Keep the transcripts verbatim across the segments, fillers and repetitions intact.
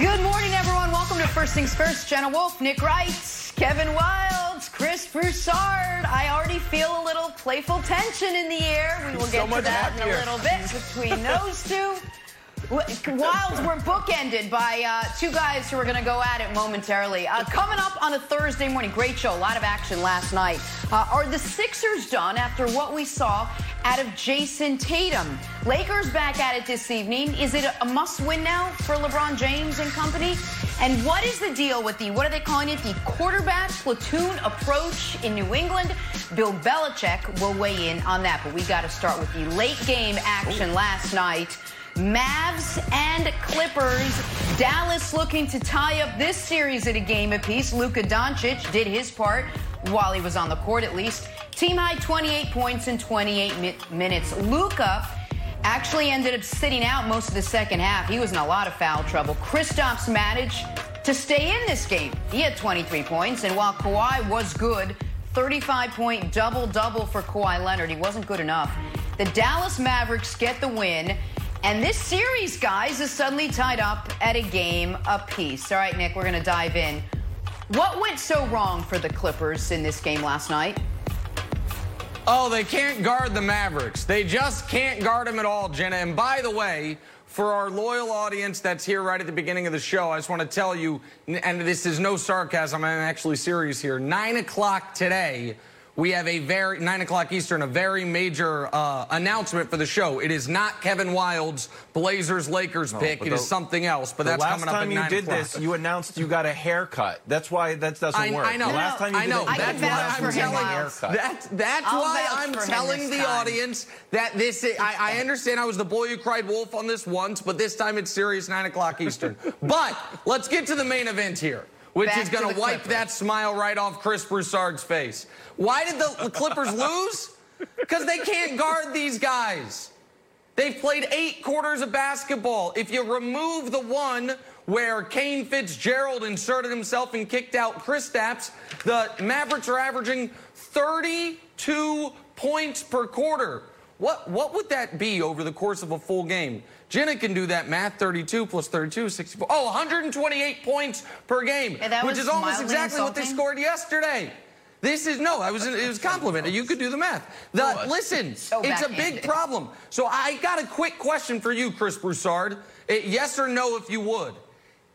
Good morning, everyone. Welcome to First Things First. Jenna Wolfe, Nick Wright, Kevin Wildes, Chris Broussard. I already feel a little playful tension in the air. We will get so to that happier. in a little bit between those two. Wildes were bookended by uh, two guys who are going to go at it momentarily. Uh, coming up on a Thursday morning, great show, a lot of action last night. Uh, are the Sixers done after what we saw out of Jayson Tatum? Lakers back at it this evening. Is it a must-win now for LeBron James and company? And what is the deal with the, what are they calling it, the quarterback platoon approach in New England? Bill Belichick will weigh in on that, but we got to start with the late-game action Ooh. last night. Mavs and Clippers. Dallas looking to tie up this series at a game apiece. Luka Doncic did his part while he was on the court, at least. Team high twenty-eight points in twenty-eight mi- minutes. Luka actually ended up sitting out most of the second half. He was in a lot of foul trouble. Kristaps managed to stay in this game. He had twenty-three points, and while Kawhi was good, thirty-five-point double-double for Kawhi Leonard. He wasn't good enough. The Dallas Mavericks get the win. And this series, guys, is suddenly tied up at a game apiece. All right, Nick, we're going to dive in. What went so wrong for the Clippers in this game last night? Oh, they can't guard the Mavericks. They just can't guard them at all, Jenna. And by the way, for our loyal audience that's here right at the beginning of the show, I just want to tell you, and this is no sarcasm, I'm actually serious here, nine o'clock today, we have a very, nine o'clock Eastern, a very major uh, announcement for the show. It is not Kevin Wilde's Blazers-Lakers no, pick. It the, is something else, but that's coming up at nine o'clock. Last time you did this, you announced you got a haircut. That's why that doesn't I, work. I know. The last time you I did know. It, that's why I'm telling, that's, that's why I'm telling the time. audience that this is, I, I understand I was the boy who cried wolf on this once, but this time it's serious, nine o'clock Eastern. But let's get to the main event here, which Back is going to wipe Clippers. that smile right off Chris Broussard's face. Why did the Clippers lose? Because they can't guard these guys. They've played eight quarters of basketball. If you remove the one where Kane Fitzgerald inserted himself and kicked out Kristaps, the Mavericks are averaging thirty-two points per quarter. What, what would that be over the course of a full game? Jenna can do that math. thirty-two plus thirty-two, sixty-four. Oh, one hundred twenty-eight points per game, yeah, which is almost exactly insulting. what they scored yesterday. This is, no, I was in, it was a compliment. You could do the math. The, listen, so it's a big problem. So I got a quick question for you, Chris Broussard. It, yes or no, if you would.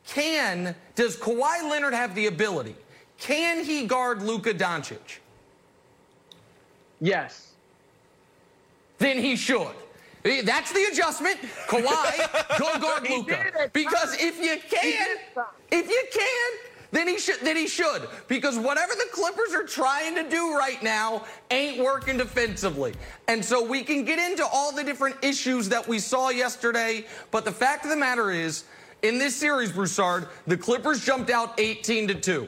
Can, does Kawhi Leonard have the ability? Can he guard Luka Doncic? Yes. Then he should. That's the adjustment. Kawhi, go guard Luka. Because if you can, if you can, then he should. Then he should. Because whatever the Clippers are trying to do right now ain't working defensively. And so we can get into all the different issues that we saw yesterday. But the fact of the matter is, in this series, Broussard, the Clippers jumped out eighteen to two.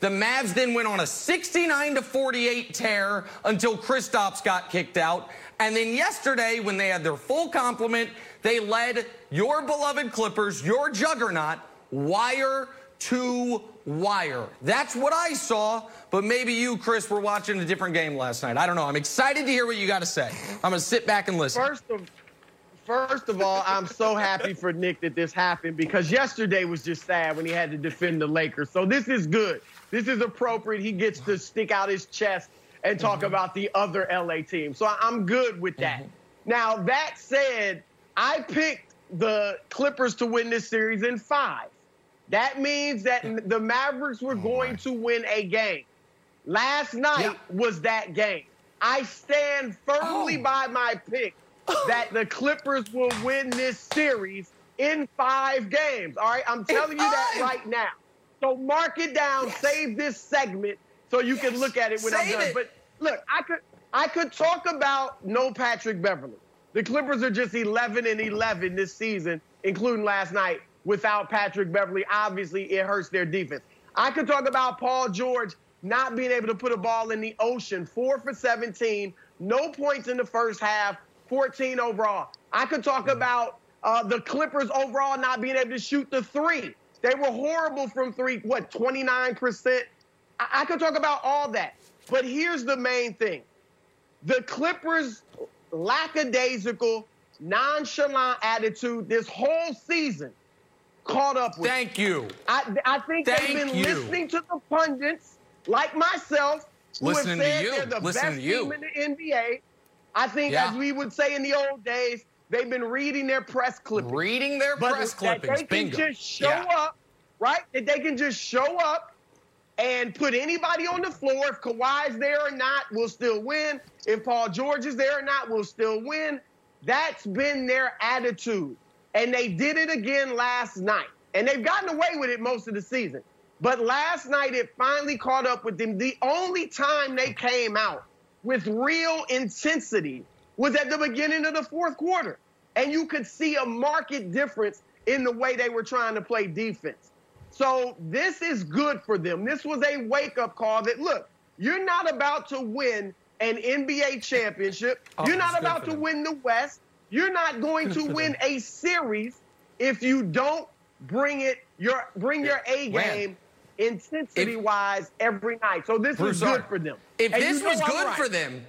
The Mavs then went on a sixty-nine to forty-eight tear until Kristaps got kicked out. And then yesterday, when they had their full complement, they led your beloved Clippers, your juggernaut, wire to wire. That's what I saw, but maybe you, Chris, were watching a different game last night. I don't know. I'm excited to hear what you got to say. I'm going to sit back and listen. First of, first of all, I'm so happy for Nick that this happened, because yesterday was just sad when he had to defend the Lakers. So this is good. This is appropriate. He gets to stick out his chest and talk mm-hmm. about the other L A team. So I'm good with that. Mm-hmm. Now, that said, I picked the Clippers to win this series in five. That means that the Mavericks were oh, going my. to win a game. Last night yeah. was that game. I stand firmly oh. by my pick that the Clippers will win this series in five games. All right, I'm telling you that right now. So mark it down, yes. save this segment, so you yes. can look at it when Save I'm done. It. But look, I could I could talk about no Patrick Beverley. The Clippers are just eleven and eleven this season, including last night, without Patrick Beverley. Obviously, it hurts their defense. I could talk about Paul George not being able to put a ball in the ocean, four for seventeen, no points in the first half, fourteen overall. I could talk about uh, the Clippers overall not being able to shoot the three. They were horrible from three, what, twenty-nine percent? I could talk about all that, but here's the main thing. The Clippers' lackadaisical, nonchalant attitude this whole season caught up with. Thank you. I, I think Thank they've been you. listening to the pundits like myself who listening have said to you. they're the listening best team in the N B A. I think, yeah. as we would say in the old days, they've been reading their press clippings. Reading their but press clippings. They Bingo. can just show yeah. up, right? That they can just show up and put anybody on the floor. If Kawhi's there or not, we'll still win. If Paul George is there or not, we'll still win. That's been their attitude. And they did it again last night. And they've gotten away with it most of the season. But last night, it finally caught up with them. The only time they came out with real intensity was at the beginning of the fourth quarter. And you could see a marked difference in the way they were trying to play defense. So this is good for them. This was a wake-up call that, look, you're not about to win an N B A championship. Oh, you're not about to win the West. You're not going to win a series if you don't bring it your bring your A game intensity-wise every night. So this is good for them. If this was good for them,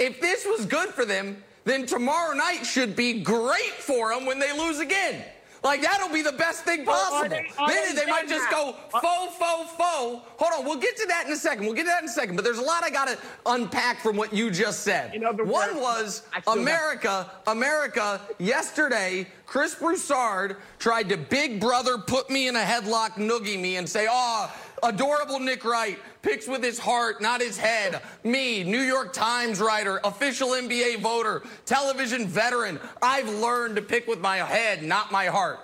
if this was good for them, then tomorrow night should be great for them when they lose again. Like, that'll be the best thing possible. Then they, they might just go faux, faux, faux. Hold on, we'll get to that in a second. We'll get to that in a second. But there's a lot I got to unpack from what you just said. One was America, America, yesterday, Chris Broussard tried to big brother put me in a headlock, noogie me, and say, oh, adorable Nick Wright picks with his heart, not his head. Me, New York Times writer, official N B A voter, television veteran. I've learned to pick with my head, not my heart.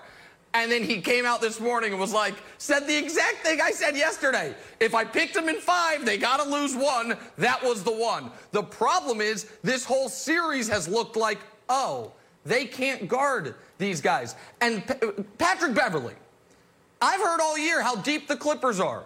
And then he came out this morning and was like, said the exact thing I said yesterday. If I picked them in five, they got to lose one. That was the one. The problem is this whole series has looked like, oh, they can't guard these guys. And P- Patrick Beverley. I've heard all year how deep the Clippers are.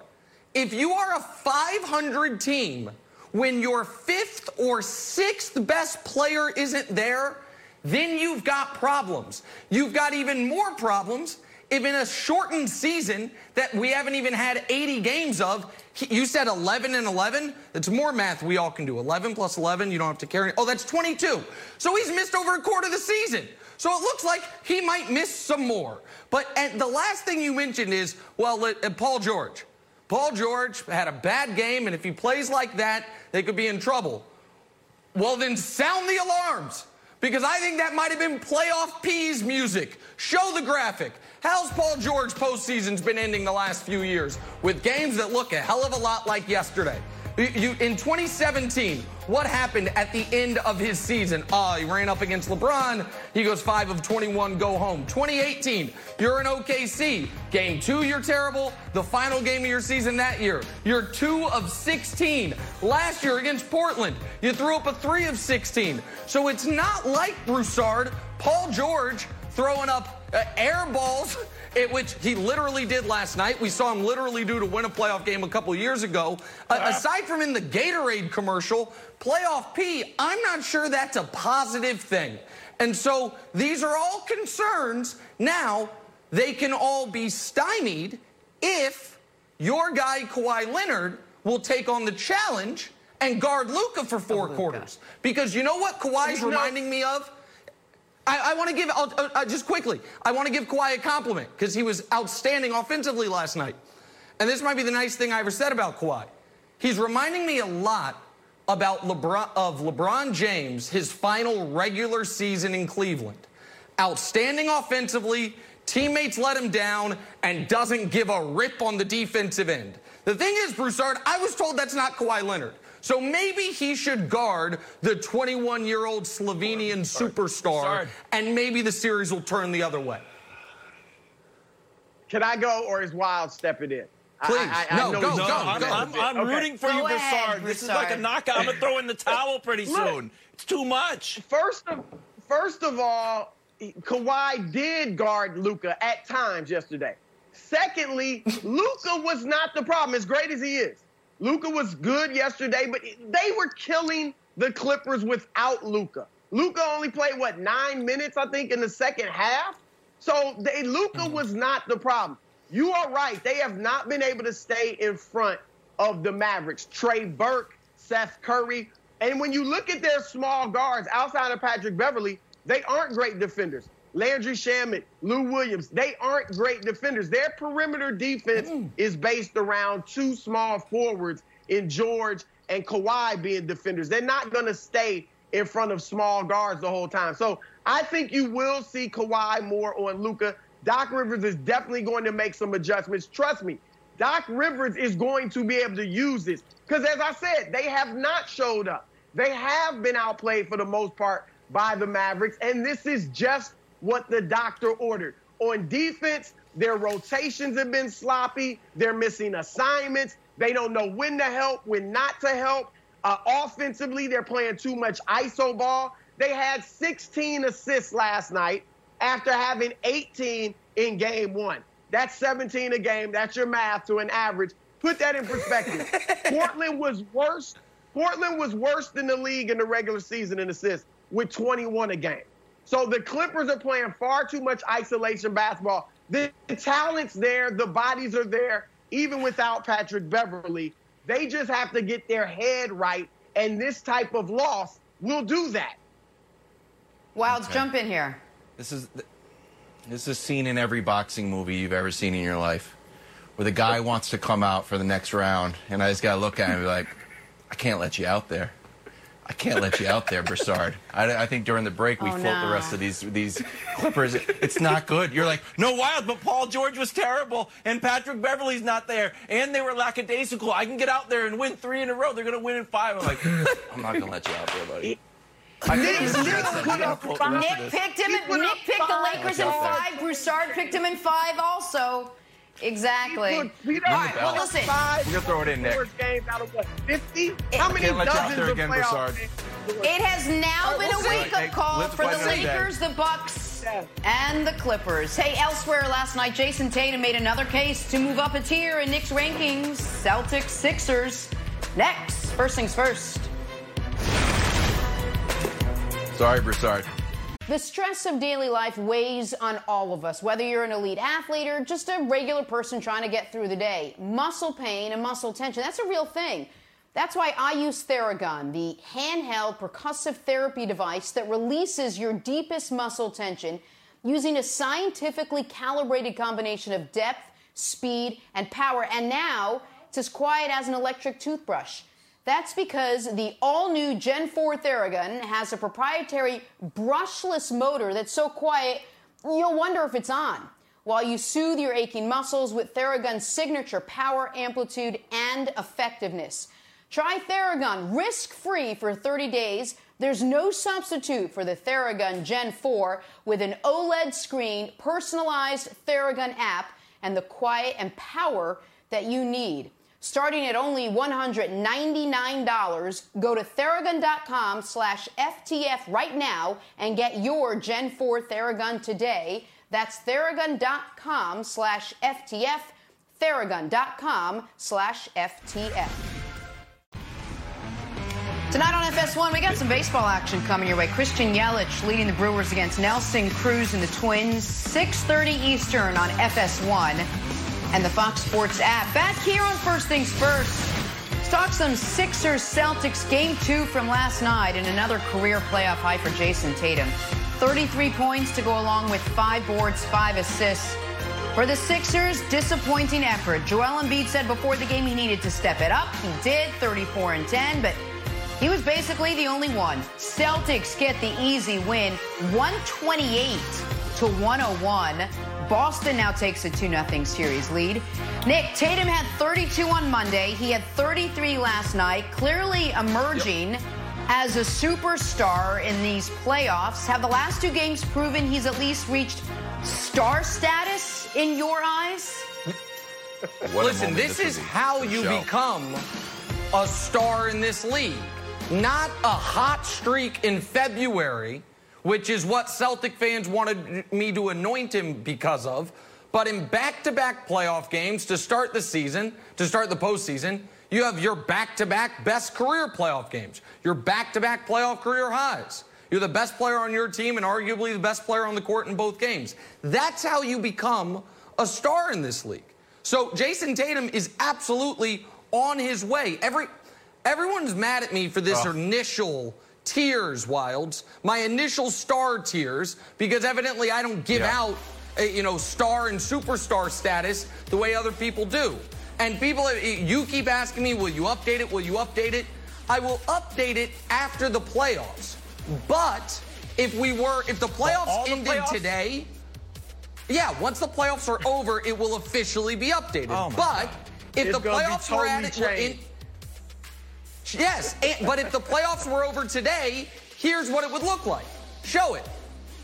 If you are a five hundred team, when your fifth or sixth best player isn't there, then you've got problems. You've got even more problems if in a shortened season that we haven't even had eighty games of, you said eleven and eleven. That's more math we all can do. eleven plus eleven, you don't have to carry. Oh, that's twenty-two. So he's missed over a quarter of the season. So it looks like he might miss some more. But and the last thing you mentioned is, well, uh, Paul George. Paul George had a bad game, and if he plays like that, they could be in trouble. Well, then sound the alarms, because I think that might have been playoff P's music. Show the graphic. How's Paul George postseason's been ending the last few years with games that look a hell of a lot like yesterday? You, in twenty seventeen, what happened at the end of his season? Oh, he ran up against LeBron. He goes five of twenty-one, go home. twenty eighteen, you're in O K C. Game two, you're terrible. The final game of your season that year, you're two of sixteen. Last year against Portland, you threw up a three of sixteen. So it's not like Broussard, Paul George throwing up uh, air balls, It, which he literally did last night. We saw him literally do to win a playoff game a couple years ago. Uh, wow. Aside from in the Gatorade commercial, playoff P, I'm not sure that's a positive thing. And so these are all concerns. Now, they can all be stymied if your guy Kawhi Leonard will take on the challenge and guard Luka for four oh, Luka. quarters. Because you know what Kawhi's you know- reminding me of? I, I want to give, I'll, uh, just quickly, I want to give Kawhi a compliment because he was outstanding offensively last night. And this might be the nice thing I ever said about Kawhi. He's reminding me a lot about LeBron, of LeBron James, his final regular season in Cleveland. Outstanding offensively, teammates let him down, and doesn't give a rip on the defensive end. The thing is, Broussard, I was told that's not Kawhi Leonard. So maybe he should guard the twenty-one-year-old Slovenian superstar, and maybe the series will turn the other way. Can I go, or is Wilde stepping in? Please, I, I, no, I know go, go, go. I'm, go. I'm, I'm okay. rooting for go you, Broussard. This is like a knockout. I'm going to throw in the towel pretty soon. It's too much. First of, first of all, Kawhi did guard Luka at times yesterday. Secondly, Luka was not the problem, as great as he is. Luka was good yesterday, but they were killing the Clippers without Luka. Luka only played, what, nine minutes, I think, in the second half? So Luka mm-hmm. was not the problem. You are right. They have not been able to stay in front of the Mavericks. Trey Burke, Seth Curry. And when you look at their small guards outside of Patrick Beverley, they aren't great defenders. Landry Shamet, Lou Williams, they aren't great defenders. Their perimeter defense mm. is based around two small forwards in George and Kawhi being defenders. They're not going to stay in front of small guards the whole time. So I think you will see Kawhi more on Luka. Doc Rivers is definitely going to make some adjustments. Trust me, Doc Rivers is going to be able to use this because, as I said, they have not showed up. They have been outplayed for the most part by the Mavericks, and this is just what the doctor ordered. On defense, their rotations have been sloppy. They're missing assignments. They don't know when to help, when not to help. Uh, offensively, they're playing too much iso ball. They had sixteen assists last night after having eighteen in game one. That's seventeen a game. That's your math to an average. Put that in perspective. Portland was worse. Portland was worse than the league in the regular season in assists with twenty-one a game. So the Clippers are playing far too much isolation basketball. The talent's there. The bodies are there, even without Patrick Beverley. They just have to get their head right, and this type of loss will do that. Wildes, okay. Jump in here. This is this is seen in every boxing movie you've ever seen in your life, where the guy wants to come out for the next round, and I just got to look at him and be like, I can't let you out there. I can't let you out there, Broussard. I, I think during the break we oh, float no. the rest of these these Clippers. It's not good. You're like, no, Wild, but Paul George was terrible, and Patrick Beverley's not there, and they were lackadaisical. I can get out there and win three in a row. They're going to win in five. I'm like, I'm not going to let you out there, buddy. I Nick, Nick, Nick picked him. In, Nick picked five. the Lakers in five. Broussard picked him in five also. Exactly. All right, well, listen. Five, You're throw it in, Nick. Games out of what, fifty? How many dozens of again, playoffs? It has now right, been we'll a wake-up call Let's for the Lakers, the Bucks, yeah. and the Clippers. Hey, elsewhere last night, Jayson Tatum made another case to move up a tier in Knicks rankings. Celtics, Sixers. Next, first things first. Sorry, Broussard. The stress of daily life weighs on all of us, whether you're an elite athlete or just a regular person trying to get through the day. Muscle pain and muscle tension, that's a real thing. That's why I use Theragun, the handheld percussive therapy device that releases your deepest muscle tension using a scientifically calibrated combination of depth, speed, and power. And now it's as quiet as an electric toothbrush. That's because the all-new Gen four Theragun has a proprietary brushless motor that's so quiet, you'll wonder if it's on, while you soothe your aching muscles with Theragun's signature power, amplitude, and effectiveness. Try Theragun risk-free for thirty days. There's no substitute for the Theragun Gen four with an OLED screen, personalized Theragun app, and the quiet and power that you need. Starting at only one hundred ninety-nine dollars, go to Theragun.com slash FTF right now and get your Gen four Theragun today. That's Theragun.com slash FTF, Theragun.com slash FTF. Tonight on F S one, we got some baseball action coming your way. Christian Yelich leading the Brewers against Nelson Cruz and the Twins, six thirty Eastern on F S one. And the Fox Sports app. Back here on First Things First, let's talk some Sixers-Celtics game two from last night and another career playoff high for Jayson Tatum. thirty-three points to go along with five boards, five assists. For the Sixers, disappointing effort. Joel Embiid said before the game he needed to step it up. He did, thirty-four and ten, but he was basically the only one. Celtics get the easy win, one twenty-eight to one oh one. Boston now takes a two nothing series lead. Nick, Tatum had thirty-two on Monday. He had thirty-three last night, clearly emerging yep. as a superstar in these playoffs. Have the last two games proven he's at least reached star status in your eyes? Listen, this, this is how you show. become a star in this league. Not a hot streak in February, which is what Celtic fans wanted me to anoint him because of. But in back-to-back playoff games to start the season, to start the postseason, you have your back-to-back best career playoff games, your back-to-back playoff career highs. You're the best player on your team and arguably the best player on the court in both games. That's how you become a star in this league. So Jayson Tatum is absolutely on his way. Every, everyone's mad at me for this oh. initial tiers, Wildes, my initial star tiers, because evidently I don't give yeah. out, you know, star and superstar status the way other people do. And people, you keep asking me, will you update it? Will you update it? I will update it after the playoffs. But if we were, if the playoffs well, ended the playoffs? today, yeah, once the playoffs are over, it will officially be updated. Oh but God. if it's the playoffs totally were at it, were in, yes, and, but if the playoffs were over today, here's what it would look like. Show it.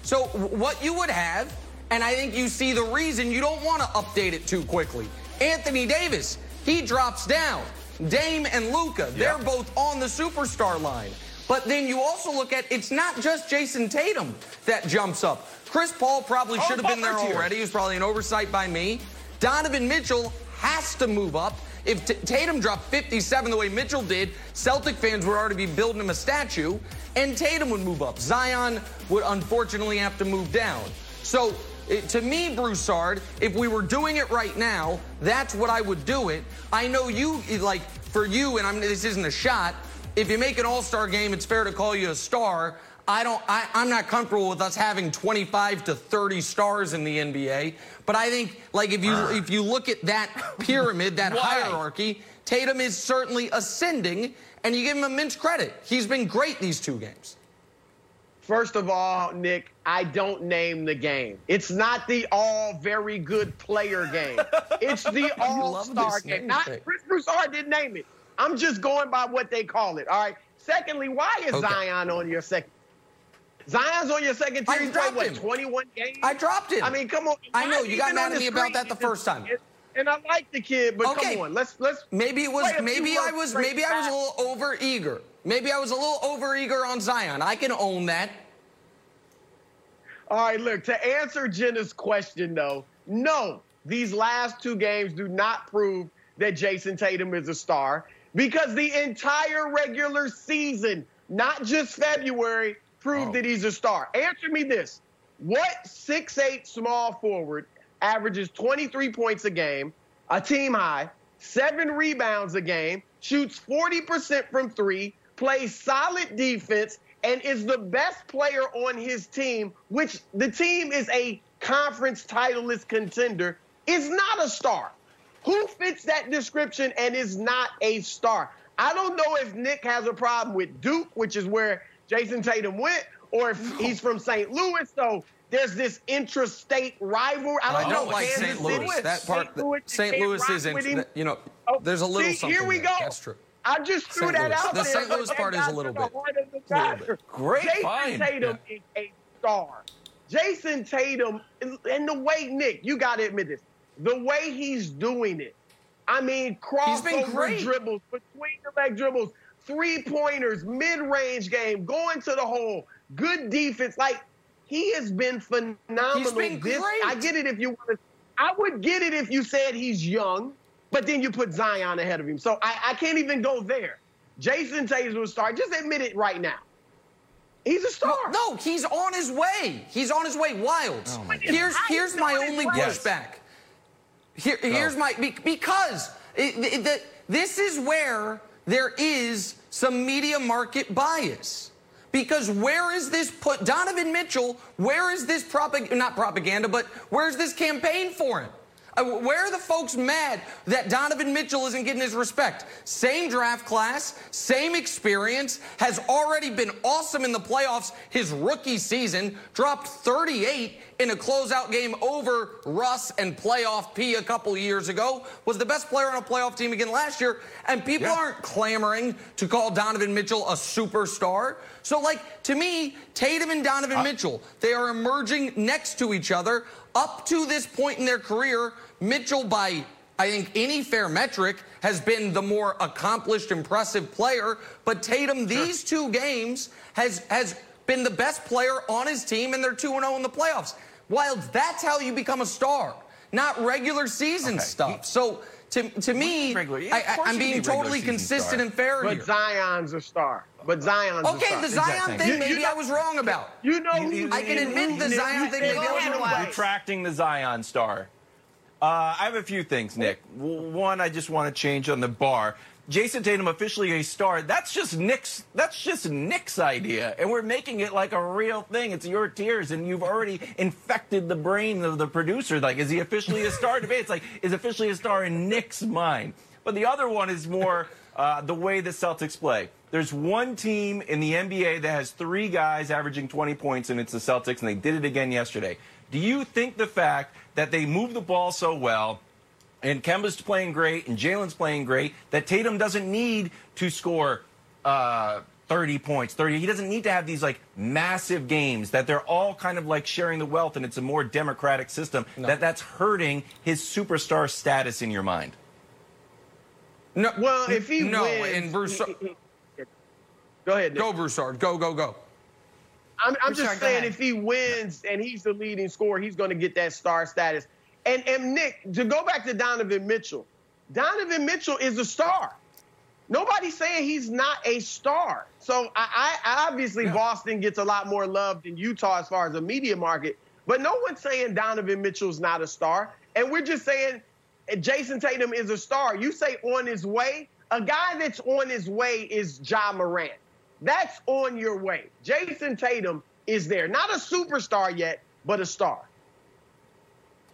So what you would have, and I think you see the reason you don't want to update it too quickly. Anthony Davis, he drops down. Dame and Luka, they're yep. both on the superstar line. But then you also look at, it's not just Jayson Tatum that jumps up. Chris Paul probably should have oh, been there already. It was probably an oversight by me. Donovan Mitchell has to move up. If T- Tatum dropped fifty-seven the way Mitchell did, Celtic fans would already be building him a statue, and Tatum would move up. Zion would unfortunately have to move down. So It, to me, Broussard, if we were doing it right now, that's what I would do it. I know you, like, for you, and I'm, this isn't a shot, if you make an all-star game, it's fair to call you a star. I don't, I, I'm not comfortable with us having twenty-five to thirty stars in the N B A, but I think, like, if you, uh. if you look at that pyramid, that hierarchy, Tatum is certainly ascending, and you give him immense credit. He's been great these two games. First of all, Nick, I don't name the game. It's not the all-very-good player game. It's the all-star game. Not, Chris Broussard didn't name it. I'm just going by what they call it, all right? Secondly, why is okay. Zion on your second? Zion's on your second team. I dropped what, him. twenty-one games? I dropped him. I mean, come on. I know. You got mad at me about that the first time. And I like the kid, but okay. come on. Let's let's. Maybe it was. Maybe I was. Maybe I was a little over eager. Maybe I was a little over eager on Zion. I can own that. All right, look, to answer Jenna's question, though, no, these last two games do not prove that Jayson Tatum is a star because the entire regular season, not just February, proved oh. that he's a star. Answer me this. What six eight small forward averages twenty-three points a game, a team high, seven rebounds a game, shoots forty percent from three, plays solid defense, and is the best player on his team, which the team is a conference titleist contender, is not a star? Who fits that description and is not a star? I don't know if Nick has a problem with Duke, which is where Jayson Tatum went, or if no. he's from Saint Louis, so there's this intrastate rivalry. I don't, I don't know. like Kansas Saint Louis. City. That part, Saint Louis is, in, you know, there's a little See, something here we there. go. That's true. I just threw Saint that Louis. out the there. The Saint Louis part is a little bit. Little bit. Great Jayson fine. Tatum yeah. is a star. Jayson Tatum, and the way, Nick, you got to admit this, the way he's doing it, I mean, crossover dribbles, between-the-back dribbles, three-pointers, mid-range game, going to the hole, good defense. Like, he has been phenomenal. He's been this, great. I get it if you want to. I would get it if you said he's young, but then you put Zion ahead of him. So I, I can't even go there. Jayson Tatum will start. Just admit it right now. He's a star. No, no he's on his way. He's on his way, Wildes. Oh here's here's my only pushback. Here, here's oh. my because it, it, the, this is where there is some media market bias. Because where is this put? Donovan Mitchell, where is this propaganda? Not propaganda, but where's this campaign for him? Where are the folks mad that Donovan Mitchell isn't getting his respect? Same draft class, same experience, has already been awesome in the playoffs his rookie season, dropped thirty-eight in a closeout game over Russ and playoff P a couple years ago, was the best player on a playoff team again last year, and people yeah. aren't clamoring to call Donovan Mitchell a superstar. So, like, to me, Tatum and Donovan uh, Mitchell, they are emerging next to each other. Up to this point in their career, Mitchell, by, I think, any fair metric, has been the more accomplished, impressive player. But Tatum, these sure. two games, has has been the best player on his team, and they're two and oh in the playoffs. Wildes, that's how you become a star, not regular season okay. stuff. So, to, to me, yeah, I, I'm being totally consistent star. and fair but here. But Zion's a star. But Zion's okay, a star. Okay, the Zion thing, you, maybe you know, I was wrong about. You know who you, I can you, admit you, the you, Zion you, thing, maybe I was wrong about. Retracting the Zion star. Uh, I have a few things, Nick. One, I just want to change on the bar. Jayson Tatum officially a star, that's just Nick's that's just Nick's idea, and we're making it like a real thing. It's your tears, and you've already infected the brain of the producer. Like, is he officially a star debate? It's like, is officially a star in Nick's mind? But the other one is more uh, the way the Celtics play. There's one team in the N B A that has three guys averaging twenty points, and it's the Celtics, and they did it again yesterday. Do you think the fact that they move the ball so well, and Kemba's playing great, and Jalen's playing great, that Tatum doesn't need to score uh, thirty points, thirty. He doesn't need to have these, like, massive games, that they're all kind of, like, sharing the wealth, and it's a more democratic system, no. that that's hurting his superstar status in your mind? No. Well, if he no, wins... and Broussard... Go ahead, Nick. Go, Broussard. Go, go, go. I'm, I'm just saying, if he wins and he's the leading scorer, he's going to get that star status. And, and, Nick, to go back to Donovan Mitchell, Donovan Mitchell is a star. Nobody's saying he's not a star. So, I, I obviously, yeah. Boston gets a lot more love than Utah as far as the media market. But no one's saying Donovan Mitchell's not a star. And we're just saying Jayson Tatum is a star. You say on his way. A guy that's on his way is Ja Morant. That's on your way. Jayson Tatum is there. Not a superstar yet, but a star.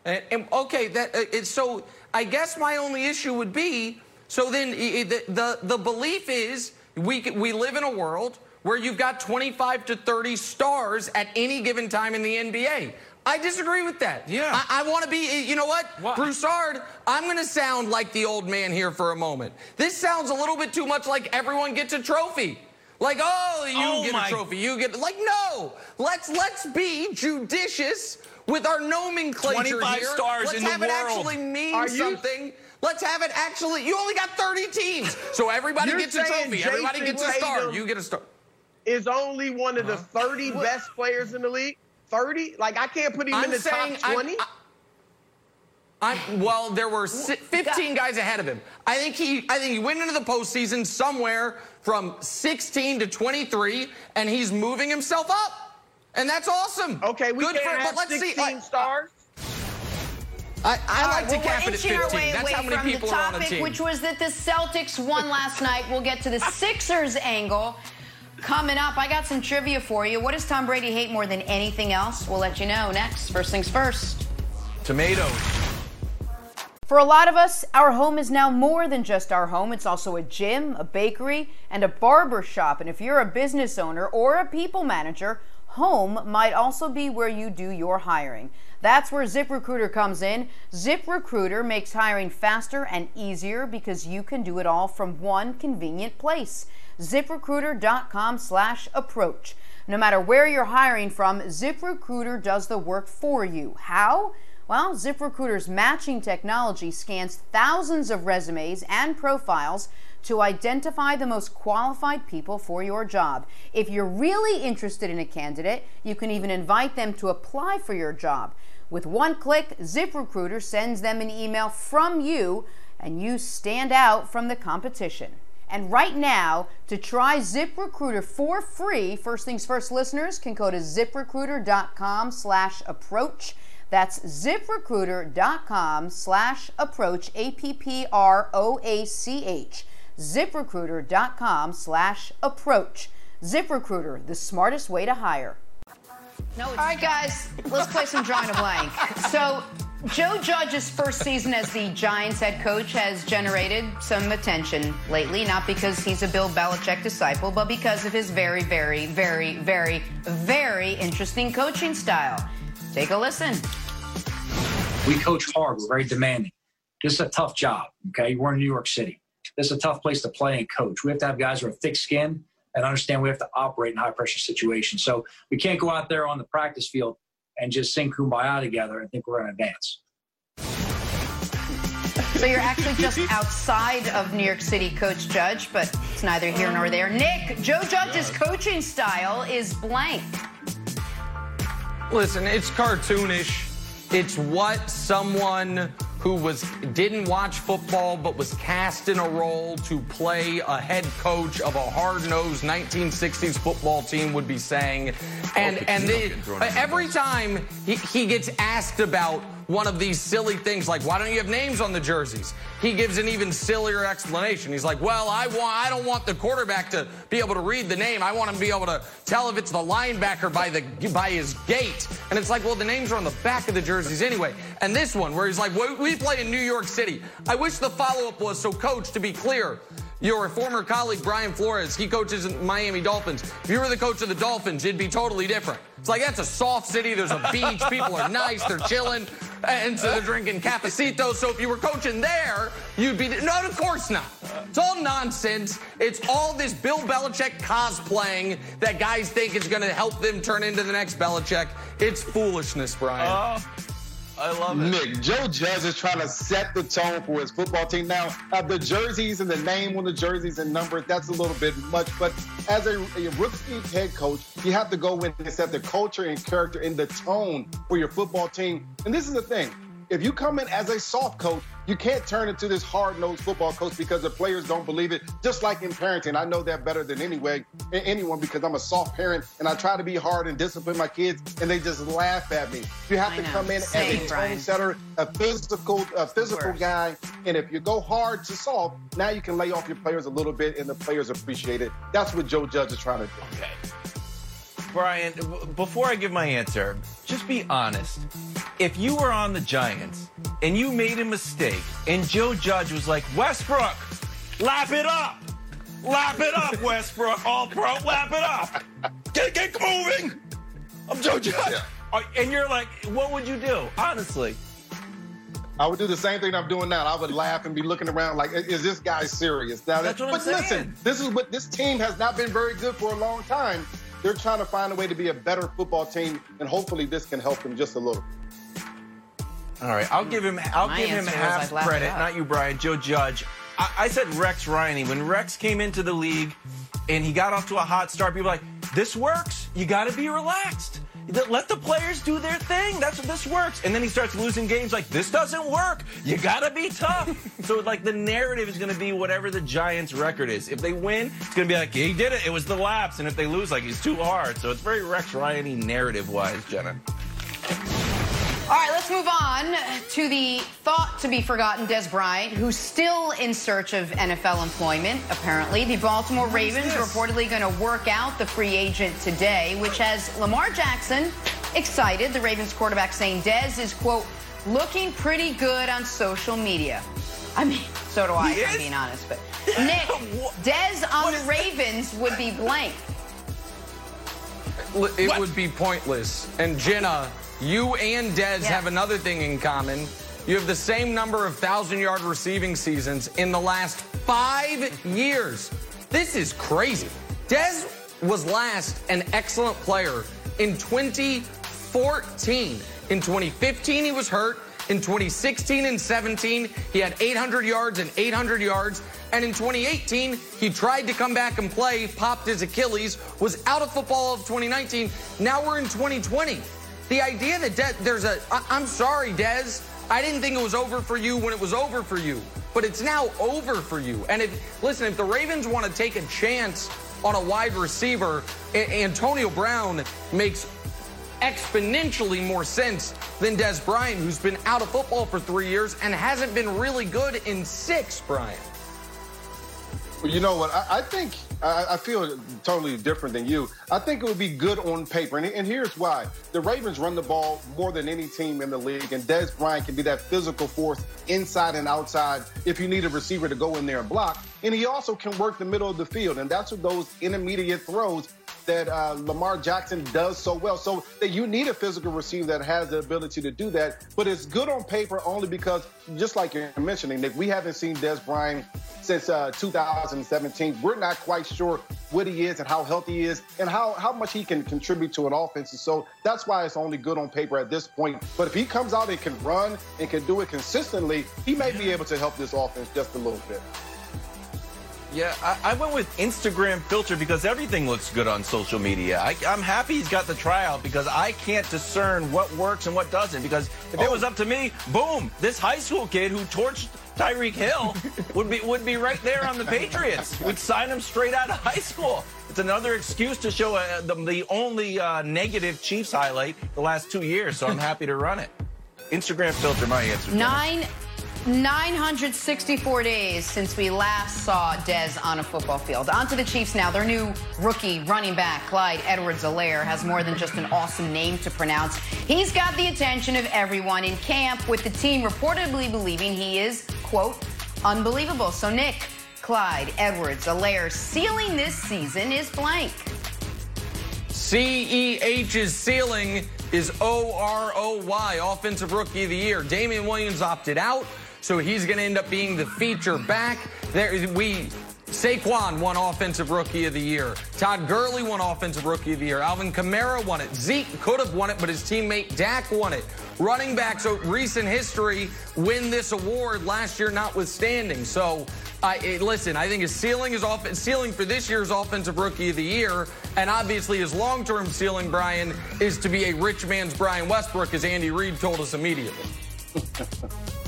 And, and, okay, that, uh, so I guess my only issue would be, so then the, the, the belief is we, we live in a world where you've got twenty-five to thirty stars at any given time in the N B A. I disagree with that. Yeah. I, I want to be, you know what? what? Broussard, I'm going to sound like the old man here for a moment. This sounds a little bit too much like everyone gets a trophy. Like, oh, you oh get my. a trophy, you get... Like, no! Let's let's be judicious with our nomenclature here. twenty-five stars let's in the world. Let's have it actually mean Are something. You? Let's have it actually... You only got thirty teams, so everybody gets a trophy. Jayson everybody gets a star. You get a star. Is only one of huh? the thirty what? best players in the league? thirty? Like, I can't put him I'm in the top twenty? I'm, well, there were fifteen guys ahead of him. I think he, I think he went into the postseason somewhere from sixteen to twenty-three, and he's moving himself up, and that's awesome. Okay, we Good can't for, have but let's sixteen see. stars. I, I like right, to well, cap it at fifteen. That's how many people topic, are on the team. Which was that the Celtics won last night. We'll get to the Sixers angle coming up. I got some trivia for you. What does Tom Brady hate more than anything else? We'll let you know next. First things first. Tomatoes. For a lot of us, our home is now more than just our home. It's also a gym, a bakery, and a barber shop. And if you're a business owner or a people manager, home might also be where you do your hiring. That's where ZipRecruiter comes in. ZipRecruiter makes hiring faster and easier because you can do it all from one convenient place. ZipRecruiter dot com slash approach. No matter where you're hiring from, ZipRecruiter does the work for you. How? Well, ZipRecruiter's matching technology scans thousands of resumes and profiles to identify the most qualified people for your job. If you're really interested in a candidate, you can even invite them to apply for your job. With one click, ZipRecruiter sends them an email from you, and you stand out from the competition. And right now, to try ZipRecruiter for free, First Things First listeners can go to zip recruiter dot com slash approach. That's zip recruiter dot com slash approach, A P P R O A C H, zip recruiter dot com slash approach. ZipRecruiter, the smartest way to hire. No, it's All right, guys, let's play some drawing a blank. So Joe Judge's first season as the Giants head coach has generated some attention lately, not because he's a Bill Belichick disciple, but because of his very, very, very, very, very interesting coaching style. Take a listen. We coach hard. We're very demanding. This is a tough job, okay? We're in New York City. This is a tough place to play and coach. We have to have guys who are thick skinned and understand we have to operate in high-pressure situations. So we can't go out there on the practice field and just sing Kumbaya together and think we're going to advance. So you're actually just outside of New York City, Coach Judge, but it's neither here nor there. Nick, Joe Judge's coaching style is blank. Listen, it's cartoonish. It's what someone who was didn't watch football but was cast in a role to play a head coach of a hard-nosed nineteen sixties football team would be saying. And, and the, every time he, he gets asked about one of these silly things like, why don't you have names on the jerseys? He gives an even sillier explanation. He's like, well, I want, I don't want the quarterback to be able to read the name. I want him to be able to tell if it's the linebacker by the by his gait. And it's like, well, the names are on the back of the jerseys anyway. And this one where he's like, well, we play in New York City. I wish the follow-up was, so coach, to be clear, your former colleague, Brian Flores, he coaches the Miami Dolphins. If you were the coach of the Dolphins, it'd be totally different. It's like, that's a soft city. There's a beach. People are nice. They're chilling. And so they're drinking cafecito. So if you were coaching there, you'd be... No, of course not. It's all nonsense. It's all this Bill Belichick cosplaying that guys think is going to help them turn into the next Belichick. It's foolishness, Brian. Uh-huh. I love it. Nick, Joe Judge is trying to set the tone for his football team. Now, uh, the jerseys and the name on the jerseys and numbers, that's a little bit much. But as a, a rookie head coach, you have to go in and set the culture and character and the tone for your football team. And this is the thing. If you come in as a soft coach, you can't turn into this hard-nosed football coach because the players don't believe it, just like in parenting. I know that better than anyway, anyone because I'm a soft parent, and I try to be hard and discipline my kids, and they just laugh at me. You have I to know. come in Same, as a tone setter, a physical, a physical guy, and if you go hard to soft, now you can lay off your players a little bit, and the players appreciate it. That's what Joe Judge is trying to do. Okay. Brian, before I give my answer, just be honest. If you were on the Giants and you made a mistake and Joe Judge was like, Westbrook, lap it up. Lap it up, Westbrook. All pro, lap it up. Get, get moving. I'm Joe Judge. Yeah. And you're like, what would you do? Honestly. I would do the same thing I'm doing now. I would laugh and be looking around like, is this guy serious? Now, That's what but I'm saying. listen, this is what this team has not been very good for a long time. They're trying to find a way to be a better football team, and hopefully this can help them just a little. All right, I'll give him I'll My give him half like credit. Not you, Brian. Joe Judge. I, I said Rex Ryan. When Rex came into the league and he got off to a hot start, people were like, this works. You got to be relaxed. Let the players do their thing. That's what this works. And then he starts losing games like, this doesn't work. You got to be tough. So, like, the narrative is going to be whatever the Giants' record is. If they win, it's going to be like, he did it. It was the laps. And if they lose, like, he's too hard. So it's very Rex Ryan-y narrative-wise, Jenna. All right, let's move on to the thought-to-be-forgotten Dez Bryant, who's still in search of N F L employment, apparently. The Baltimore Ravens are reportedly going to work out the free agent today, which has Lamar Jackson excited. The Ravens quarterback saying Dez is, quote, looking pretty good on social media. I mean, so do I, if I'm being honest. But Nick, Dez on the Ravens would be blank. It what? would be pointless. And Jenna... You and Dez yeah. have another thing in common. You have the same number of thousand-yard receiving seasons in the last five years. This is crazy. Dez was last an excellent player in twenty fourteen. In twenty fifteen, he was hurt. In twenty sixteen and seventeen, he had eight hundred yards and eight hundred yards. And in twenty eighteen, he tried to come back and play, popped his Achilles, was out of football of twenty nineteen. Now we're in twenty twenty. The idea that De- there's a, I- I'm sorry, Dez, I didn't think it was over for you when it was over for you, but it's now over for you. And if, listen, if the Ravens want to take a chance on a wide receiver, a- Antonio Brown makes exponentially more sense than Dez Bryant, who's been out of football for three years and hasn't been really good in six, Brian. Well, you know what, I, I think... I feel totally different than you. I think it would be good on paper, and, and here's why. The Ravens run the ball more than any team in the league, and Dez Bryant can be that physical force inside and outside if you need a receiver to go in there and block. And he also can work the middle of the field, and that's what those intermediate throws that uh, Lamar Jackson does so well. So that you need a physical receiver that has the ability to do that, but it's good on paper only because, just like you're mentioning, Nick, we haven't seen Dez Bryant since uh, two thousand seventeen. We're not quite sure what he is and how healthy he is and how, how much he can contribute to an offense. And so that's why it's only good on paper at this point. But if he comes out and can run and can do it consistently, he may be able to help this offense just a little bit. Yeah, I, I went with Instagram filter because everything looks good on social media. I, I'm happy he's got the tryout because I can't discern what works and what doesn't. Because if oh. it was up to me, boom, this high school kid who torched Tyreek Hill would be would be right there on the Patriots. Would sign him straight out of high school. It's another excuse to show uh, the, the only uh, negative Chiefs highlight the last two years, so I'm happy to run it. Instagram filter my answer. Nine, nine hundred sixty-four days since we last saw Dez on a football field. On to the Chiefs now. Their new rookie running back, Clyde Edwards-Helaire, has more than just an awesome name to pronounce. He's got the attention of everyone in camp, with the team reportedly believing he is, quote, unbelievable. So, Nick, Clyde Edwards-Helaire ceiling this season is blank. C E H's ceiling is O R O Y, Offensive Rookie of the Year. Damian Williams opted out, so he's going to end up being the feature back. There, we Saquon won Offensive Rookie of the Year. Todd Gurley won Offensive Rookie of the Year. Alvin Kamara won it. Zeke could have won it, but his teammate Dak won it. Running backs of recent history win this award, last year notwithstanding. So, I, listen, I think his ceiling is off, ceiling for this year's Offensive Rookie of the Year, and obviously his long-term ceiling, Brian, is to be a rich man's Brian Westbrook, as Andy Reid told us immediately.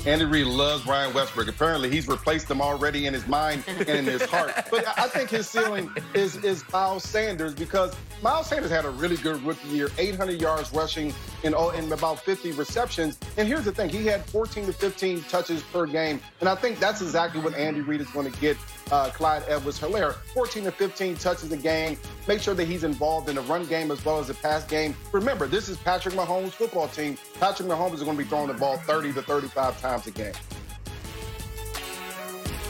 Andy Reid loves Brian Westbrook. Apparently, he's replaced him already in his mind and in his heart. But I think his ceiling is, is Miles Sanders, because Miles Sanders had a really good rookie year, eight hundred yards rushing and, oh, and about fifty receptions. And here's the thing, he had fourteen to fifteen touches per game. And I think that's exactly what Andy Reid is going to get uh, Clyde Edwards-Helaire, fourteen to fifteen touches a game. Make sure that he's involved in the run game as well as the pass game. Remember, this is Patrick Mahomes' football team. Patrick Mahomes is going to be throwing the ball thirty to thirty-five times a game.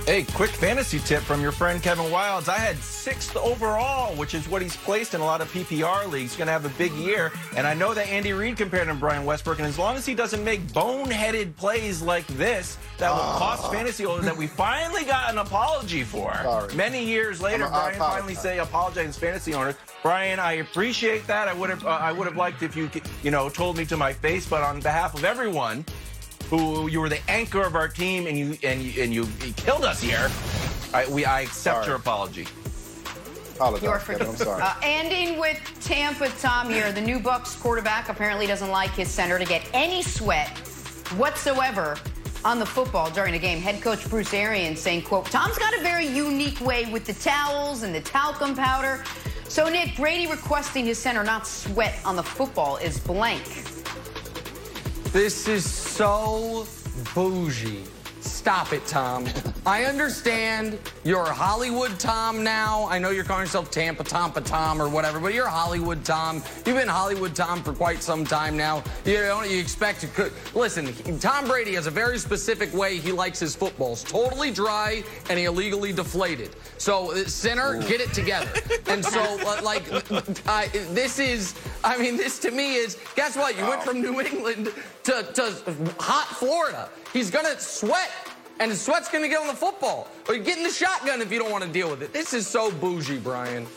A quick fantasy tip from your friend Kevin Wildes. I had sixth overall, which is what he's placed in a lot of P P R leagues. He's going to have a big year, and I know that Andy Reid compared him to Brian Westbrook, and as long as he doesn't make boneheaded plays like this, that will uh, cost fantasy owners that we finally got an apology for. Sorry. Many years later, a, Brian finally say apologizes fantasy owners. Brian, I appreciate that. I would have uh, I would have liked if you you know told me to my face, but on behalf of everyone, who you were the anchor of our team, and you and you, and you, you killed us here. I, we, I accept sorry. your apology. Apologize, You're for, Kevin, I'm sorry. Uh, ending with Tampa, Tom here. The new Bucks quarterback apparently doesn't like his center to get any sweat whatsoever on the football during a game. Head coach Bruce Arians saying, quote, Tom's got a very unique way with the towels and the talcum powder. So, Nick, Brady requesting his center not sweat on the football is blank. This is so bougie. Stop it, Tom. I understand you're Hollywood Tom now. I know you're calling yourself Tampa Tampa Tom or whatever, but you're Hollywood Tom. You've been Hollywood Tom for quite some time now. You don't you expect to cook. Listen, Tom Brady has a very specific way he likes his footballs. Totally dry and illegally deflated. So, center, get it together. And so, uh, like, uh, this is, I mean, this to me is, guess what? You went from New England to, to hot Florida. He's going to sweat, and his sweat's going to get on the football. Or you're getting the shotgun if you don't want to deal with it. This is so bougie, Brian.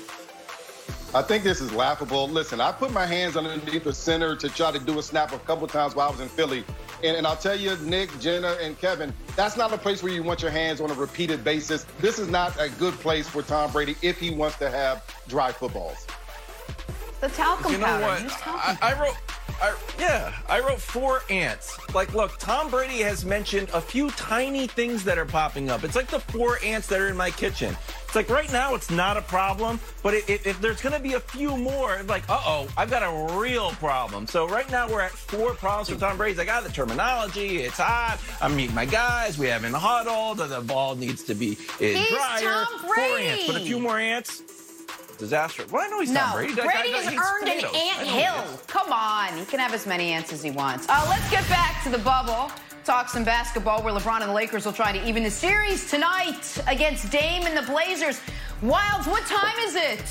I think this is laughable. Listen, I put my hands underneath the center to try to do a snap a couple times while I was in Philly. And, and I'll tell you, Nick, Jenna, and Kevin, that's not a place where you want your hands on a repeated basis. This is not a good place for Tom Brady if he wants to have dry footballs. The talcum you know powder. What? Talcum I, I wrote... I, yeah, I wrote four ants. Like, look, Tom Brady has mentioned a few tiny things that are popping up. It's like the four ants that are in my kitchen. It's like right now it's not a problem, but it, it, if there's going to be a few more, like, uh-oh, I've got a real problem. So right now we're at four problems with Tom Brady. Like, ah, the terminology, it's hot, I'm meeting my guys, we haven't huddled, the ball needs to be is drier. Tom Brady. Four ants, but a few more ants. Disaster. Well, I know he's no, not Brady. That Brady guy, has earned potatoes. An ant hill. Come on. He can have as many ants as he wants. Uh, let's get back to the bubble. Talk some basketball where LeBron and the Lakers will try to even the series tonight against Dame and the Blazers. Wilds, what time is it?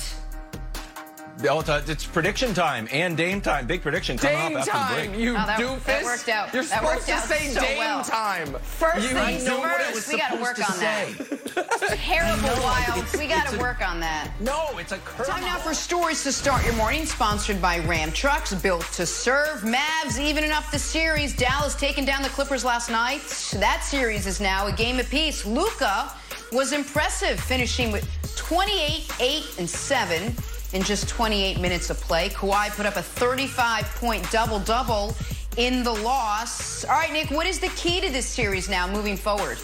It's prediction time and Dame time. Big prediction coming Dame up after time, the break. You oh, that, doofus. That worked out. You're that supposed to say so Dame well. Time. First things first, we got to work on that. Terrible, Wilds. We got to work on that. No, it's a curve. Time now for stories to start your morning. Sponsored by Ram Trucks, built to serve. Mavs evening up the series. Dallas taking down the Clippers last night. That series is now a game apiece. Luka was impressive, finishing with twenty-eight, eight, and seven. In just twenty-eight minutes of play. Kawhi put up a thirty-five point double-double in the loss. All right, Nick, what is the key to this series now moving forward?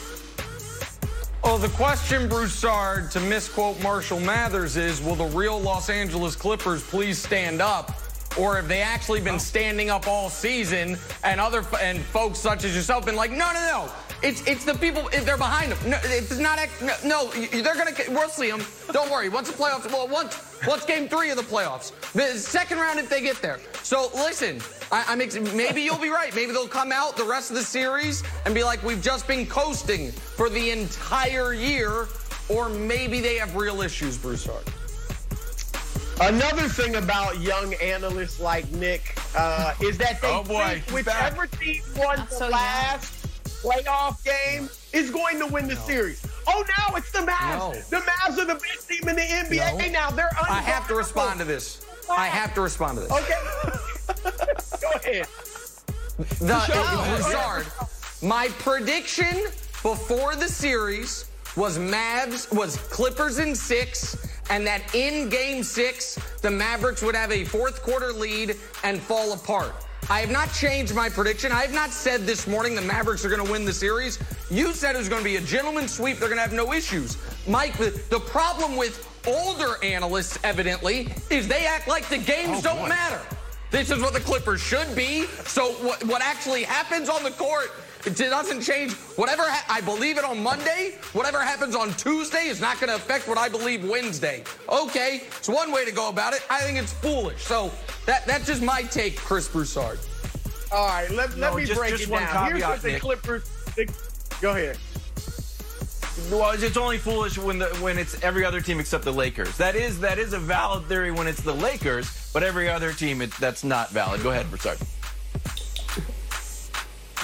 Oh, the question, Broussard, to misquote Marshall Mathers is, will the real Los Angeles Clippers please stand up? or have they actually been standing up all season and other and folks such as yourself been like, no, no, no, it's it's the people, they're behind them. No, it's not, no, they're going to, we'll see them. Don't worry. Once the playoffs, well, once What's game three of the playoffs? The second round if they get there. So, listen, I, I'm ex- maybe you'll be right. Maybe they'll come out the rest of the series and be like, we've just been coasting for the entire year, or maybe they have real issues, Broussard. Another thing about young analysts like Nick uh, is that they oh think whichever team won That's the so last young. playoff game is going to win the no. series. Oh, now it's the Mavs. No. The Mavs are the best team in the N B A no. now. They're unbelievable. I have to respond to this. I have to respond to this. Okay. Go ahead. The no. Broussard, my prediction before the series was Mavs, was Clippers in six, and that in game six, the Mavericks would have a fourth quarter lead and fall apart. I have not changed my prediction. I have not said this morning the Mavericks are going to win the series. You said it was going to be a gentleman's sweep. They're going to have no issues. Mike, the, the problem with older analysts, evidently, is they act like the games oh, don't boy. matter. This is what the Clippers should be. So what, what actually happens on the court, it doesn't change. Whatever ha- I believe it on Monday, whatever happens on Tuesday is not going to affect what I believe Wednesday. Okay, it's one way to go about it. I think it's foolish. So that that's just my take, Chris Broussard. All right, let, no, let me just, break just it one down. Here's what the Clippers. They, go ahead. Well, it's only foolish when the when it's every other team except the Lakers. That is that is a valid theory when it's the Lakers, but every other team it, that's not valid. Go ahead, Broussard.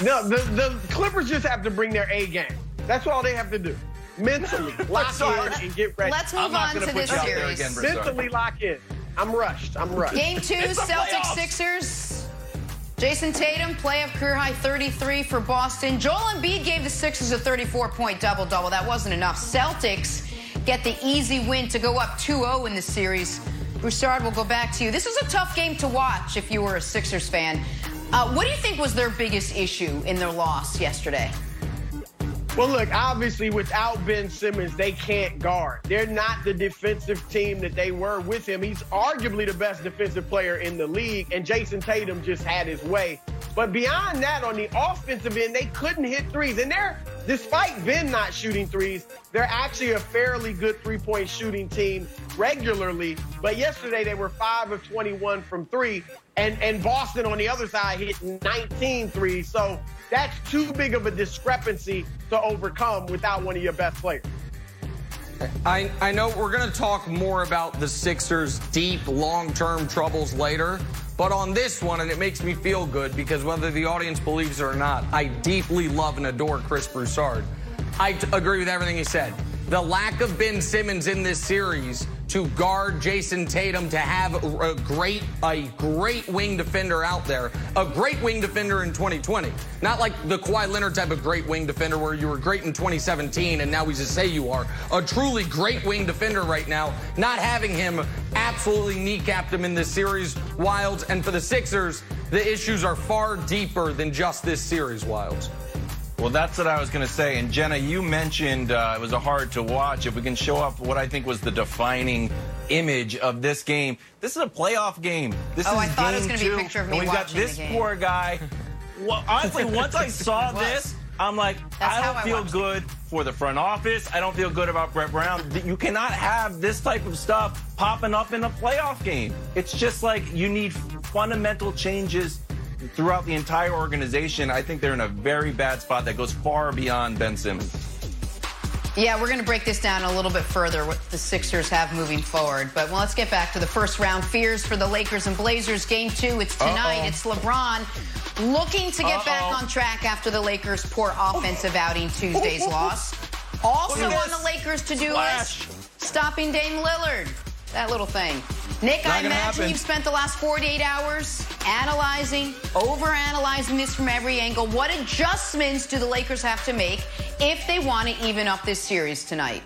No, the, the Clippers just have to bring their A game. That's all they have to do. Mentally lock in and get ready. Let's move I'm not on to this series. Again, Mentally lock in. I'm rushed. I'm rushed. Game two, Celtics Sixers. Jayson Tatum, play of career high thirty-three for Boston. Joel Embiid gave the Sixers a thirty-four point double-double. That wasn't enough. Celtics get the easy win to go up two oh in the series. Broussard, we'll go back to you. This is a tough game to watch if you were a Sixers fan. Uh, what do you think was their biggest issue in their loss yesterday? Well, look, obviously, without Ben Simmons, they can't guard. They're not the defensive team that they were with him. He's arguably the best defensive player in the league, and Jayson Tatum just had his way. But beyond that, on the offensive end, they couldn't hit threes. And they're, despite Ben not shooting threes, they're actually a fairly good three-point shooting team regularly. But yesterday, they were five of twenty-one from three. And, and Boston on the other side hit nineteen threes. So that's too big of a discrepancy to overcome without one of your best players. I, I know we're going to talk more about the Sixers' deep, long-term troubles later. But on this one, and it makes me feel good because whether the audience believes it or not, I deeply love and adore Chris Broussard. I t- agree with everything he said. The lack of Ben Simmons in this series to guard Jayson Tatum, to have a great a great wing defender out there, a great wing defender in twenty twenty. Not like the Kawhi Leonard type of great wing defender where you were great in twenty seventeen and now we just say you are. A truly great wing defender right now. Not having him absolutely kneecapped him in this series, Wildes. And for the Sixers, the issues are far deeper than just this series, Wildes. Well, that's what I was going to say. And, Jenna, you mentioned uh, it was a hard to watch. If we can show up what I think was the defining image of this game. This is a playoff game. This oh, is I thought it was going to be a picture of me watching the game. And we've got this poor guy. Well, honestly, once I saw this, I'm like, that's I don't I feel good it. for the front office. I don't feel good about Brett Brown. You cannot have this type of stuff popping up in a playoff game. It's just like you need fundamental changes throughout the entire organization. I think they're in a very bad spot that goes far beyond Ben Simmons. Yeah, we're going to break this down a little bit further, what the Sixers have moving forward. But, well, let's get back to the first round fears for the Lakers and Blazers. Game two, it's tonight. Uh-oh. It's LeBron looking to get Uh-oh. back on track after the Lakers' poor offensive outing Tuesday's loss. Also on the Lakers' to-do Flash. list, stopping Dame Lillard. That little thing. Nick, I imagine happen. you've spent the last forty-eight hours analyzing, overanalyzing this from every angle. What adjustments do the Lakers have to make if they want to even up this series tonight?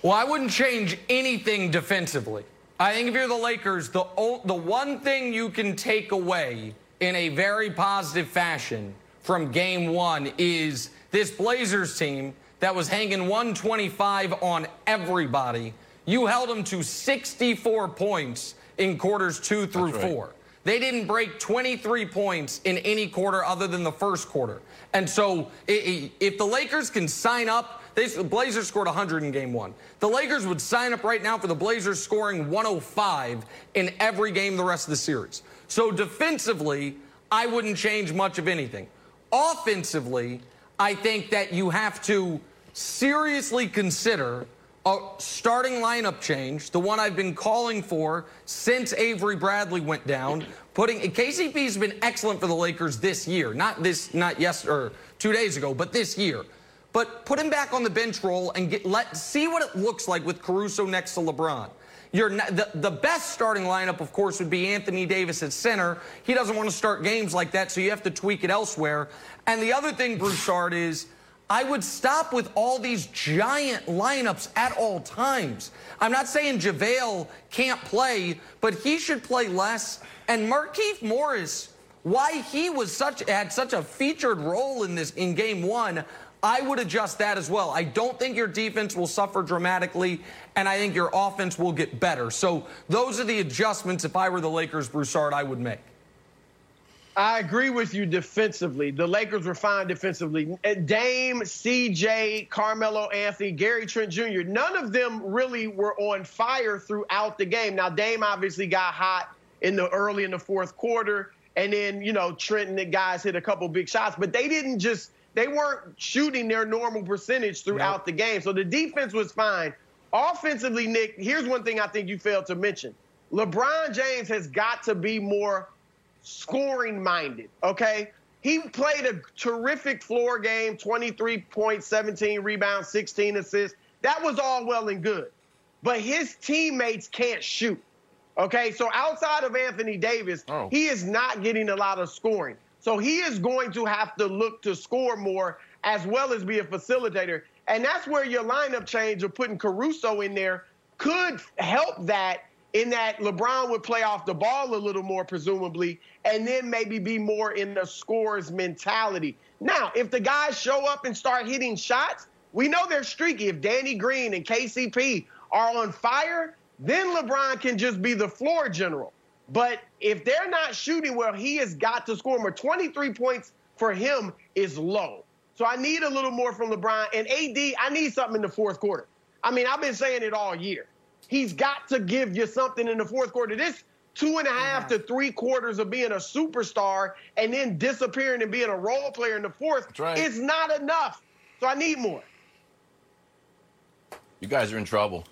Well, I wouldn't change anything defensively. I think if you're the Lakers, the the one thing you can take away in a very positive fashion from game one is this Blazers team that was hanging one twenty-five on everybody. You held them to sixty-four points in quarters two through That's right. four. They didn't break twenty-three points in any quarter other than the first quarter. And so if the Lakers can sign up, they, the Blazers scored one hundred in game one. The Lakers would sign up right now for the Blazers scoring one oh five in every game the rest of the series. So defensively, I wouldn't change much of anything. Offensively, I think that you have to seriously consider a starting lineup change, the one I've been calling for since Avery Bradley went down. Putting K C P's been excellent for the Lakers this year, not this, not yesterday, or two days ago, but this year. But put him back on the bench role and get, let see what it looks like with Caruso next to LeBron. You're not, the, the best starting lineup, of course, would be Anthony Davis at center. He doesn't want to start games like that, so you have to tweak it elsewhere. And the other thing, Broussard, is I would stop with all these giant lineups at all times. I'm not saying JaVale can't play, but he should play less. And Markieff Morris, why he was such had such a featured role in this in game one, I would adjust that as well. I don't think your defense will suffer dramatically, and I think your offense will get better. So those are the adjustments, if I were the Lakers, Broussard, I would make. I agree with you defensively. The Lakers were fine defensively. Dame, C J, Carmelo Anthony, Gary Trent Junior, none of them really were on fire throughout the game. Now, Dame obviously got hot in the early in the fourth quarter, and then, you know, Trent and the guys hit a couple big shots, but they didn't just – they weren't shooting their normal percentage throughout nope. the game. So the defense was fine. Offensively, Nick, here's one thing I think you failed to mention. LeBron James has got to be more scoring-minded, okay? He played a terrific floor game, twenty-three points, seventeen rebounds, sixteen assists. That was all well and good. But his teammates can't shoot, okay? So outside of Anthony Davis, oh. he is not getting a lot of scoring. So he is going to have to look to score more as well as be a facilitator. And that's where your lineup change of putting Caruso in there could help that, in that LeBron would play off the ball a little more, presumably, and then maybe be more in the scorer's mentality. Now, if the guys show up and start hitting shots, we know they're streaky. If Danny Green and K C P are on fire, then LeBron can just be the floor general. But if they're not shooting well, he has got to score more. twenty-three points for him is low. So I need a little more from LeBron. And A D, I need something in the fourth quarter. I mean, I've been saying it all year. He's got to give you something in the fourth quarter. This two and a half yeah. to three quarters of being a superstar and then disappearing and being a role player in the fourth right. is not enough. So I need more. You guys are in trouble.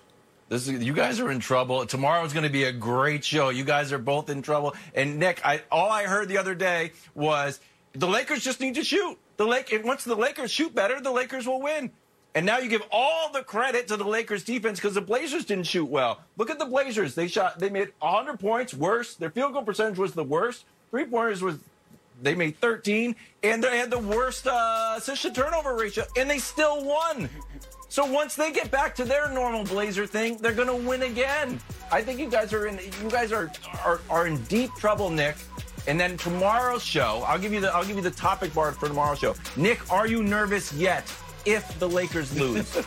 This is, you guys are in trouble. Tomorrow's going to be a great show. You guys are both in trouble. And, Nick, I, all I heard the other day was the Lakers just need to shoot. The Lake, once the Lakers shoot better, the Lakers will win. And now you give all the credit to the Lakers defense because the Blazers didn't shoot well. Look at the Blazers. They shot. They made one hundred points, worse. Their field goal percentage was the worst. Three-pointers was they made thirteen. And they had the worst uh, assist-to-turnover ratio, and they still won. So once they get back to their normal Blazer thing, they're going to win again. I think you guys are in you guys are, are are in deep trouble, Nick. And then tomorrow's show, I'll give you the I'll give you the topic bar for tomorrow's show. Nick, are you nervous yet if the Lakers lose?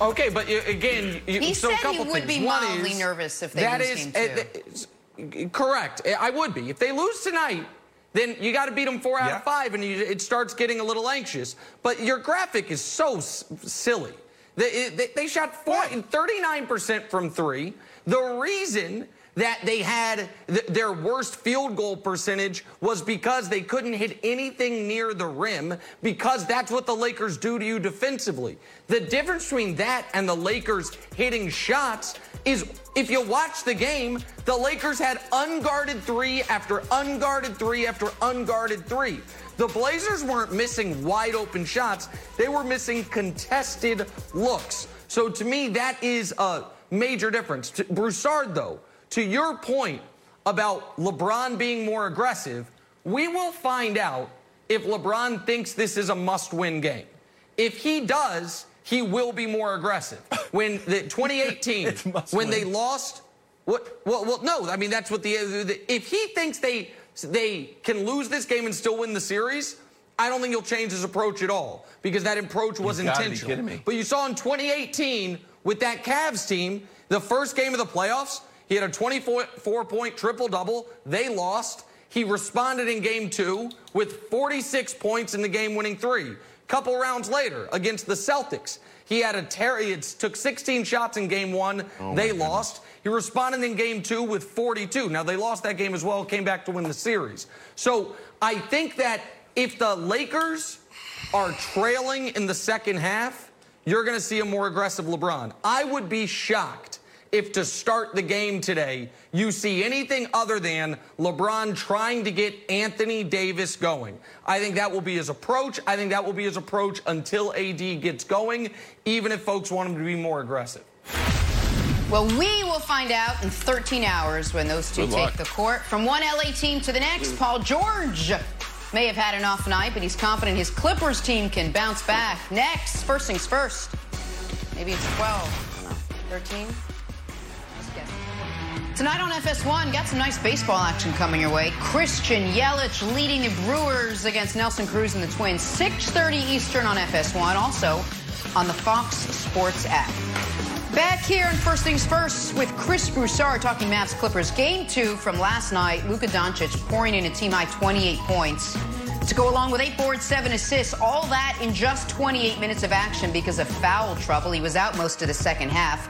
Okay, but you, again, you, he so said a couple he would things. Be mildly is, nervous if they that lose is, game two. Uh, correct. I would be. If they lose tonight, then you got to beat them four out yeah. of five, and you, it starts getting a little anxious. But your graphic is so s- silly. They, they, they shot thirty-nine percent from three. The reason that they had th- their worst field goal percentage was because they couldn't hit anything near the rim, because that's what the Lakers do to you defensively. The difference between that and the Lakers hitting shots is, if you watch the game, the Lakers had unguarded three after unguarded three after unguarded three. The Blazers weren't missing wide-open shots. They were missing contested looks. So to me, that is a major difference. To Broussard, though, to your point about LeBron being more aggressive, we will find out if LeBron thinks this is a must-win game. If he does, he will be more aggressive. When the twenty eighteen, when win. They lost, what? Well, well, no. I mean, that's what the, the. If he thinks they they can lose this game and still win the series, I don't think he'll change his approach at all, because that approach was you intentional. Gotta be kidding me. But you saw in twenty eighteen with that Cavs team, the first game of the playoffs, He had a twenty-four point triple-double. They lost. He responded in game two with forty-six points in the game-winning three. Couple rounds later against the Celtics, he had a ter- he took sixteen shots in game one. Oh they lost. Goodness. He responded in game two with forty-two. Now, they lost that game as well, came back to win the series. So I think that if the Lakers are trailing in the second half, you're going to see a more aggressive LeBron. I would be shocked if to start the game today, you see anything other than LeBron trying to get Anthony Davis going. I think that will be his approach. I think that will be his approach until A D gets going, even if folks want him to be more aggressive. Well, we will find out in thirteen hours when those two Good take luck. the court. From one L A team to the next, Paul George may have had an off night, but he's confident his Clippers team can bounce back. Next, first things first. Maybe it's twelve, thirteen. Tonight on F S one, got some nice baseball action coming your way. Christian Yelich leading the Brewers against Nelson Cruz and the Twins. six thirty Eastern on F S one, also on the Fox Sports app. Back here in First Things First with Chris Broussard talking Mavs Clippers. Game two from last night, Luka Doncic pouring in a team-high twenty-eight points to go along with eight boards, seven assists, all that in just twenty-eight minutes of action because of foul trouble. He was out most of the second half.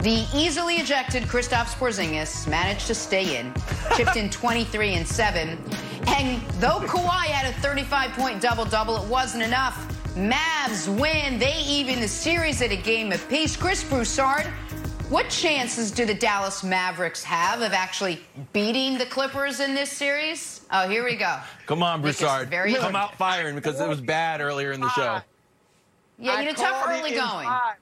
The easily ejected Kristaps Porzingis managed to stay in, chipped in twenty-three and seven. And though Kawhi had a thirty-five point double-double, it wasn't enough. Mavs win. They even the series at a game apiece. Chris Broussard, what chances do the Dallas Mavericks have of actually beating the Clippers in this series? Oh, here we go. Come on, Broussard. Very Come out firing because it was bad earlier in the show. Yeah, you know, tough early going. Five.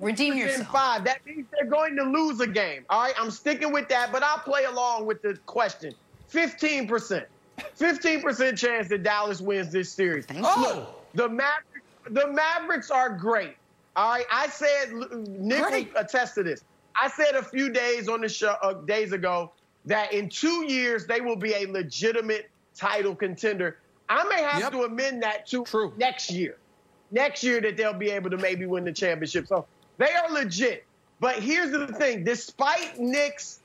Redeem yourself. Five. That means they're going to lose a game. All right, I'm sticking with that, but I'll play along with the question. fifteen percent. fifteen percent chance that Dallas wins this series. Oh! Look, the Mavericks, the Mavericks are great. All right, I said, Nick will attest to this. I said a few days on the show, uh, days ago, that in two years they will be a legitimate title contender. I may have yep. to amend that to True. next year. Next year that they'll be able to maybe win the championship. So, they are legit. But here's the thing. Despite Nick's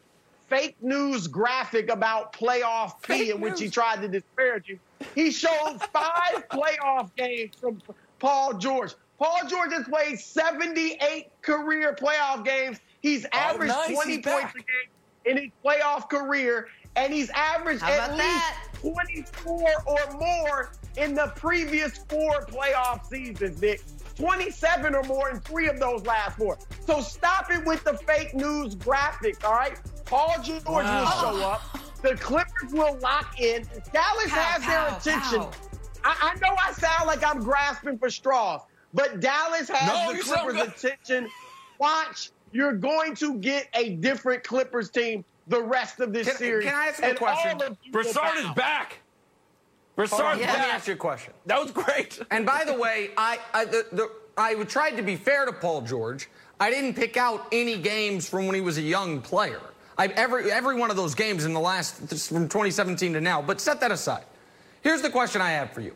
fake news graphic about playoff P in which he tried to disparage you, he showed five playoff games from Paul George. Paul George has played seventy-eight career playoff games. He's averaged oh, nice. twenty he's points back. a game in his playoff career, and he's averaged at least that? twenty-four or more in the previous four playoff seasons, Nick. twenty-seven or more in three of those last four. So stop it with the fake news graphics, all right? Paul George wow. will show up. The Clippers will lock in. Dallas pow, has pow, their attention. I, I know I sound like I'm grasping for straws, but Dallas has no, the Clippers' attention. Watch, you're going to get a different Clippers team the rest of this can, series. Can I ask you a question? Broussard is back. Broussard, oh, yeah. Let me ask you a question. That was great. And by the way, I I, the, the, I tried to be fair to Paul George. I didn't pick out any games from when he was a young player. I've every every one of those games in the last from twenty seventeen to now. But set that aside. Here's the question I have for you.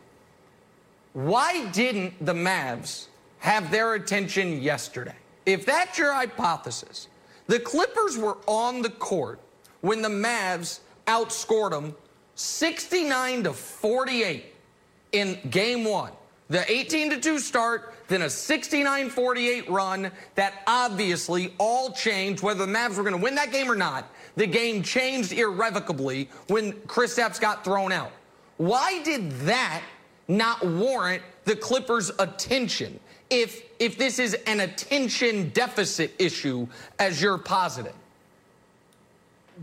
Why didn't the Mavs have their attention yesterday? If that's your hypothesis, the Clippers were on the court when the Mavs outscored them sixty-nine to forty-eight in game one. The eighteen to two start, then a sixty-nine forty-eight run. That obviously all changed whether the Mavs were going to win that game or not. The game changed irrevocably when Kristaps got thrown out. Why did that not warrant the Clippers' attention if, if this is an attention deficit issue as you're positing?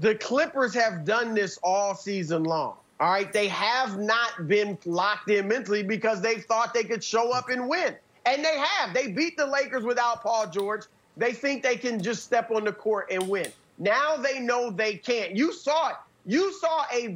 The Clippers have done this all season long, all right? They have not been locked in mentally because they thought they could show up and win, and they have. They beat the Lakers without Paul George. They think they can just step on the court and win. Now they know they can't. You saw it. You saw a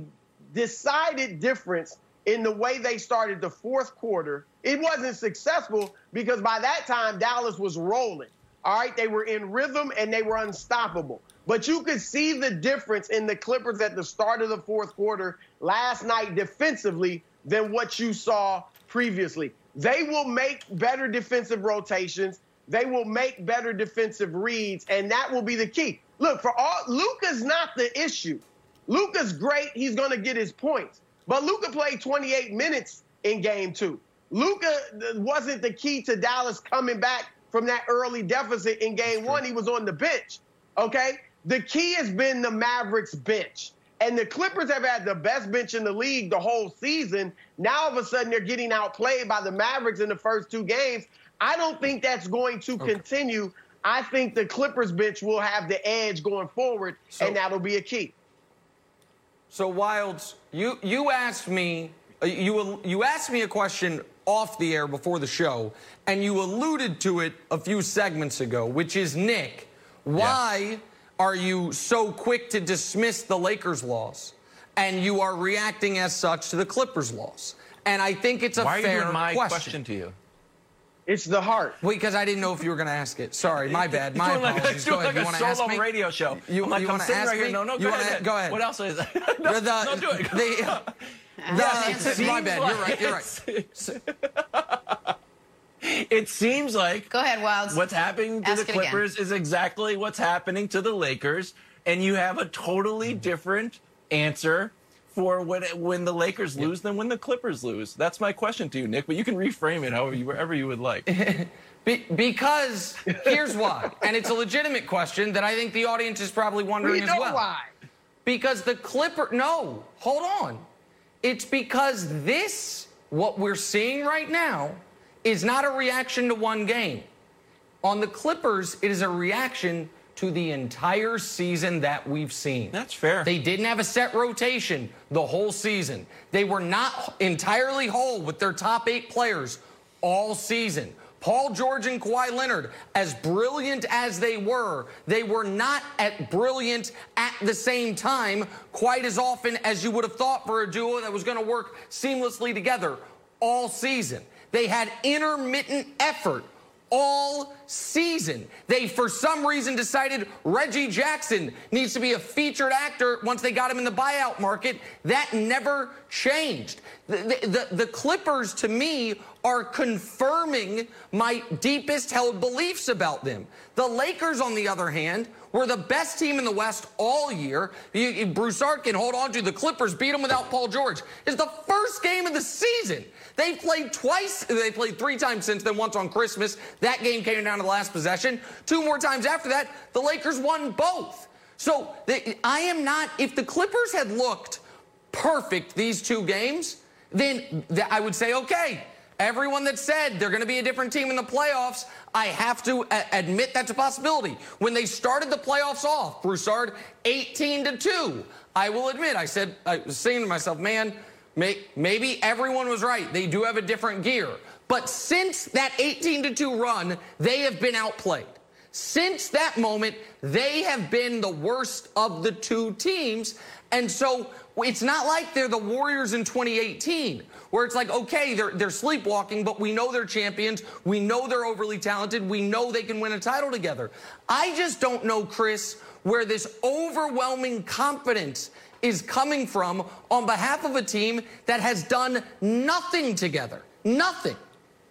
decided difference in the way they started the fourth quarter. It wasn't successful because by that time, Dallas was rolling, all right? They were in rhythm, and they were unstoppable. But you could see the difference in the Clippers at the start of the fourth quarter last night defensively than what you saw previously. They will make better defensive rotations. They will make better defensive reads, and that will be the key. Look, for all, Luka's not the issue. Luka's great. He's going to get his points. But Luka played twenty-eight minutes in game two. Luka wasn't the key to Dallas coming back from that early deficit in game one. He was on the bench, okay? The key has been the Mavericks' bench. And the Clippers have had the best bench in the league the whole season. Now, all of a sudden, they're getting outplayed by the Mavericks in the first two games. I don't think that's going to okay. continue. I think the Clippers bench will have the edge going forward, so, and that'll be a key. So, Wildes, you, you asked me you you asked me a question off the air before the show, and you alluded to it a few segments ago, which is, Nick, why... Yes. Are you so quick to dismiss the Lakers' loss, and you are reacting as such to the Clippers' loss? And I think it's a Why fair question. Why are you doing my question. question to you? It's the heart. Wait, because I didn't know if you were going to ask it. Sorry, my bad. My apologies. Go ahead. Like you want to ask me? Radio show. You, like, you want to ask right me? Here. No, no, go ahead. Go ahead. What else is that? no, the, no, do it. The, uh, the, my bad. Like you're right. You're right. It seems like Go ahead, Wildes. What's happening to Ask the Clippers is exactly what's happening to the Lakers, and you have a totally different answer for when, when the Lakers lose yep. than when the Clippers lose. That's my question to you, Nick, but you can reframe it however you, wherever you would like. Be- because here's why, and it's a legitimate question that I think the audience is probably wondering we as know well. Why? Because the Clipper... No, hold on. It's because this, what we're seeing right now, is not a reaction to one game. On the Clippers, it is a reaction to the entire season that we've seen. That's fair. They didn't have a set rotation the whole season. They were not entirely whole with their top eight players all season. Paul George and Kawhi Leonard, as brilliant as they were, they were not at brilliant at the same time quite as often as you would have thought for a duo that was going to work seamlessly together all season. They had intermittent effort all season. They, for some reason, decided Reggie Jackson needs to be a featured actor once they got him in the buyout market. That never changed. The, the, the Clippers, to me, are confirming my deepest held beliefs about them. The Lakers, on the other hand, were the best team in the West all year. You, Broussard can hold on to the Clippers, beat them without Paul George. It's the first game of the season. They played twice. They played three times since then, once on Christmas. That game came down to the last possession. Two more times after that, the Lakers won both. So they, I am not, if the Clippers had looked perfect these two games, then th- I would say, okay, everyone that said they're going to be a different team in the playoffs, I have to a- admit that's a possibility. When they started the playoffs off, Broussard, eighteen to two, I will admit, I said, I was saying to myself, man, maybe everyone was right. They do have a different gear. But since that eighteen to two run, they have been outplayed. Since that moment, they have been the worst of the two teams. And so it's not like they're the Warriors in twenty eighteen, where it's like, okay, they're, they're sleepwalking, but we know they're champions. We know they're overly talented. We know they can win a title together. I just don't know, Chris, where this overwhelming confidence is coming from on behalf of a team that has done nothing together. Nothing.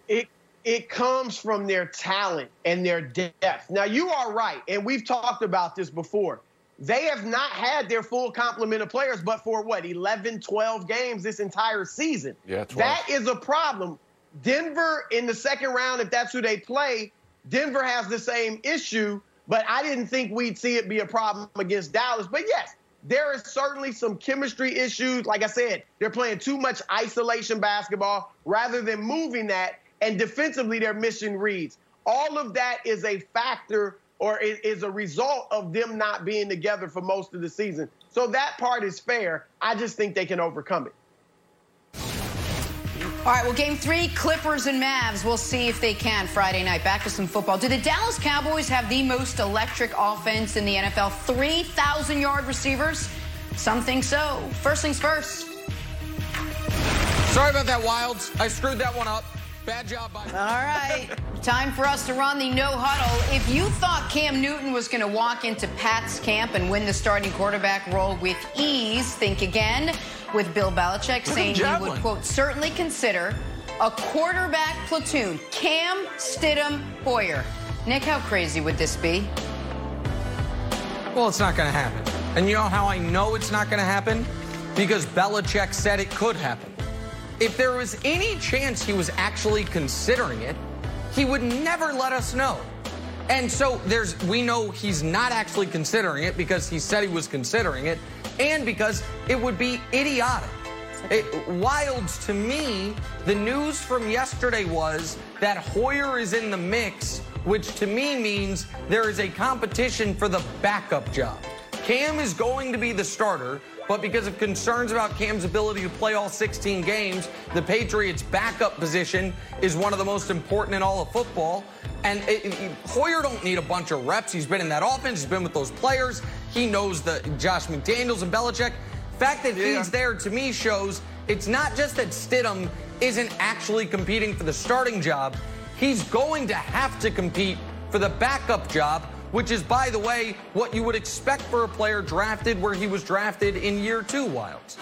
It it comes from their talent and their depth. Now, you are right, and we've talked about this before. They have not had their full complement of players, but for what, eleven, twelve games this entire season. Yeah, twelve. That is a problem. Denver in the second round, if that's who they play, Denver has the same issue, but I didn't think we'd see it be a problem against Dallas. But, yes, there is certainly some chemistry issues. Like I said, they're playing too much isolation basketball rather than moving that, and defensively they're missing reads. All of that is a factor or is a result of them not being together for most of the season. So that part is fair. I just think they can overcome it. All right, well, game three, Clippers and Mavs. We'll see if they can Friday night. Back to some football. Do the Dallas Cowboys have the most electric offense in the N F L? three thousand-yard receivers? Some think so. First things first. Sorry about that, Wildes. I screwed that one up. Bad job by me. All right. Time for us to run the no huddle. If you thought Cam Newton was going to walk into Pat's camp and win the starting quarterback role with ease, think again, with Bill Belichick saying he would, quote, certainly consider a quarterback platoon, Cam, Stidham, Hoyer. Nick, how crazy would this be? Well, it's not going to happen. And you know how I know it's not going to happen? Because Belichick said it could happen. If there was any chance he was actually considering it, he would never let us know. And so there's, we know he's not actually considering it because he said he was considering it and because it would be idiotic. It, Wildes, to me, the news from yesterday was that Hoyer is in the mix, which to me means there is a competition for the backup job. Cam is going to be the starter, but because of concerns about Cam's ability to play all sixteen games, the Patriots' backup position is one of the most important in all of football. And it, it, Hoyer don't need a bunch of reps. He's been in that offense. He's been with those players. He knows the Josh McDaniels and Belichick. The fact that yeah. he's there, to me, shows it's not just that Stidham isn't actually competing for the starting job. He's going to have to compete for the backup job, which is, by the way, what you would expect for a player drafted where he was drafted in year two, Wildes.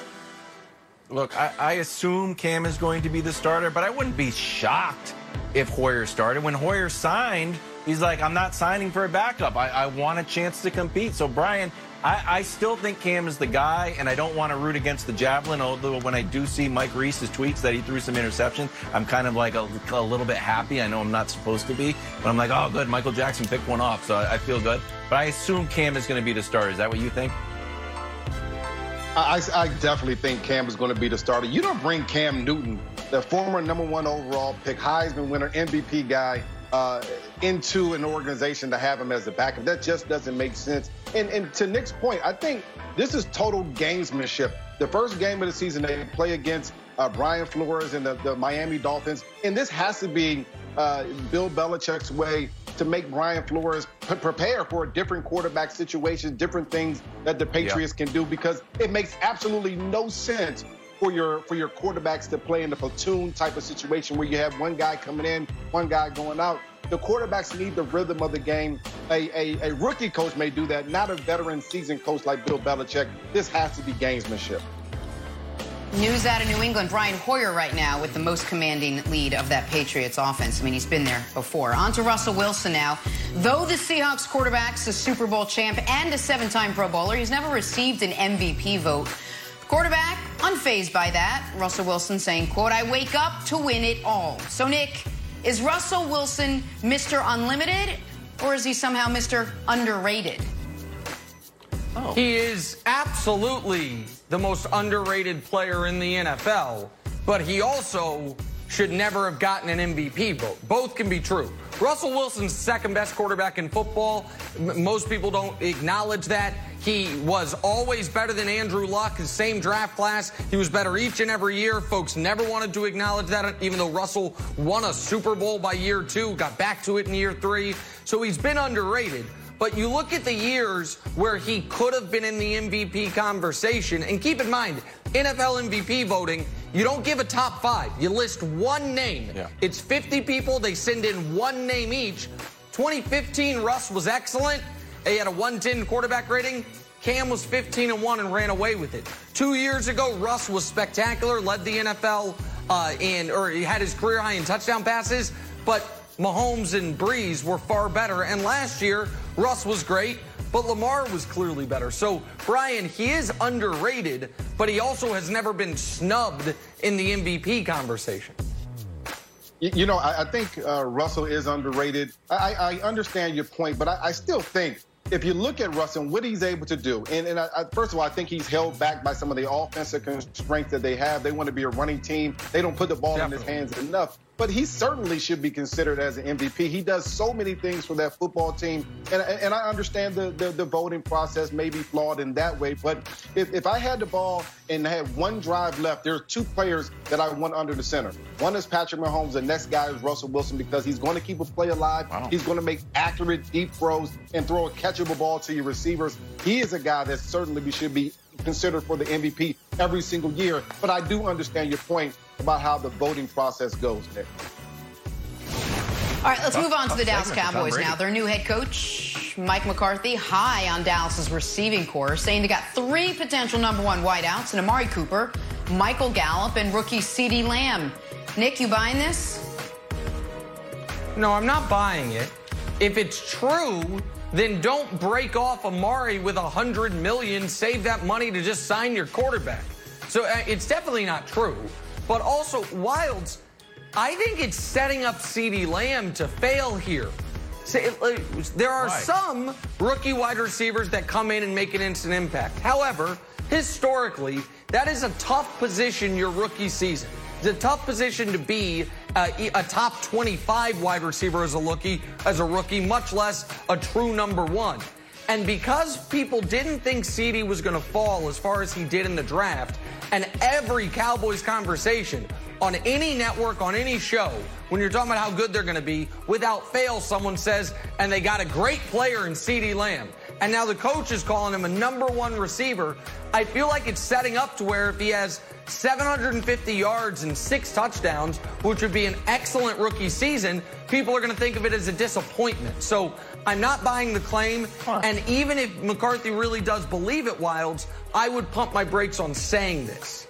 Look, I, I assume Cam is going to be the starter, but I wouldn't be shocked if Hoyer started. When Hoyer signed, he's like, I'm not signing for a backup. I, I want a chance to compete. So, Brian, I, I still think Cam is the guy, and I don't want to root against the javelin, although when I do see Mike Reese's tweets that he threw some interceptions, I'm kind of like a, a little bit happy. I know I'm not supposed to be, but I'm like, oh, good, Michael Jackson picked one off, so I, I feel good. But I assume Cam is going to be the starter. Is that what you think? I, I definitely think Cam is going to be the starter. You don't bring Cam Newton, the former number one overall pick, Heisman winner, M V P guy, Uh, into an organization to have him as the backup. That just doesn't make sense. And, and to Nick's point, I think this is total gamesmanship. The first game of the season, they play against uh, Brian Flores and the, the Miami Dolphins. And this has to be uh, Bill Belichick's way to make Brian Flores p- prepare for a different quarterback situation, different things that the Patriots yeah. can do, because it makes absolutely no sense for your for your quarterbacks to play in the platoon type of situation where you have one guy coming in, one guy going out. The quarterbacks need the rhythm of the game. A, a, a rookie coach may do that, not a veteran seasoned coach like Bill Belichick. This has to be gamesmanship. News out of New England, Brian Hoyer right now with the most commanding lead of that Patriots offense. I mean, he's been there before. On to Russell Wilson now. Though the Seahawks quarterback's a Super Bowl champ and a seven-time Pro Bowler, he's never received an M V P vote. Quarterback, unfazed by that. Russell Wilson saying, quote, I wake up to win it all. So, Nick, is Russell Wilson Mister Unlimited, or is he somehow Mister Underrated? Oh. He is absolutely the most underrated player in the N F L, but he also should never have gotten an M V P vote. Both can be true. Russell Wilson's second best quarterback in football. M- most people don't acknowledge that. He was always better than Andrew Luck, the same draft class. He was better each and every year. Folks never wanted to acknowledge that, even though Russell won a Super Bowl by year two, got back to it in year three. So he's been underrated. But you look at the years where he could have been in the M V P conversation, and keep in mind, N F L M V P voting, you don't give a top five. You list one name. Yeah. It's fifty people. They send in one name each. twenty fifteen, Russ was excellent. He had a one ten quarterback rating. Cam was fifteen and one and ran away with it. Two years ago, Russ was spectacular, led the N F L uh, in, or he had his career high in touchdown passes, but Mahomes and Breeze were far better. And last year, Russ was great, but Lamar was clearly better. So, Brian, he is underrated, but he also has never been snubbed in the M V P conversation. You know, I, I think uh, Russell is underrated. I, I understand your point, but I, I still think if you look at Russell and what he's able to do, and, and I, I, first of all, I think he's held back by some of the offensive constraints that they have. They want to be a running team. They don't put the ball Definitely. in his hands enough. But he certainly should be considered as an M V P. He does so many things for that football team. And, and I understand the, the, the voting process may be flawed in that way. But if, if I had the ball and had one drive left, there are two players that I want under the center. One is Patrick Mahomes. The next guy is Russell Wilson, because he's going to keep a play alive. Wow. He's going to make accurate deep throws and throw a catchable ball to your receivers. He is a guy that certainly should be considered for the M V P every single year. But I do understand your point about how the voting process goes there. All right, let's move on to the Dallas Cowboys now. Their new head coach, Mike McCarthy, high on Dallas's receiving core, saying they got three potential number one wideouts in Amari Cooper, Michael Gallup, and rookie CeeDee Lamb. Nick, you buying this? No, I'm not buying it. If it's true, then don't break off Amari with one hundred million dollars. Save that money to just sign your quarterback. So uh, it's definitely not true. But also, Wildes, I think it's setting up CeeDee Lamb to fail here. There are right. some rookie wide receivers that come in and make an instant impact. However, historically, that is a tough position your rookie season. It's a tough position to be a, a top twenty-five wide receiver as a rookie, as a rookie, much less a true number one. And because people didn't think CeeDee was going to fall as far as he did in the draft, and every Cowboys conversation on any network, on any show, when you're talking about how good they're going to be, without fail, someone says, and they got a great player in CeeDee Lamb. And now the coach is calling him a number one receiver. I feel like it's setting up to where if he has seven hundred fifty yards and six touchdowns, which would be an excellent rookie season, people are going to think of it as a disappointment. So I'm not buying the claim. Huh. And even if McCarthy really does believe it, Wildes, I would pump my brakes on saying this.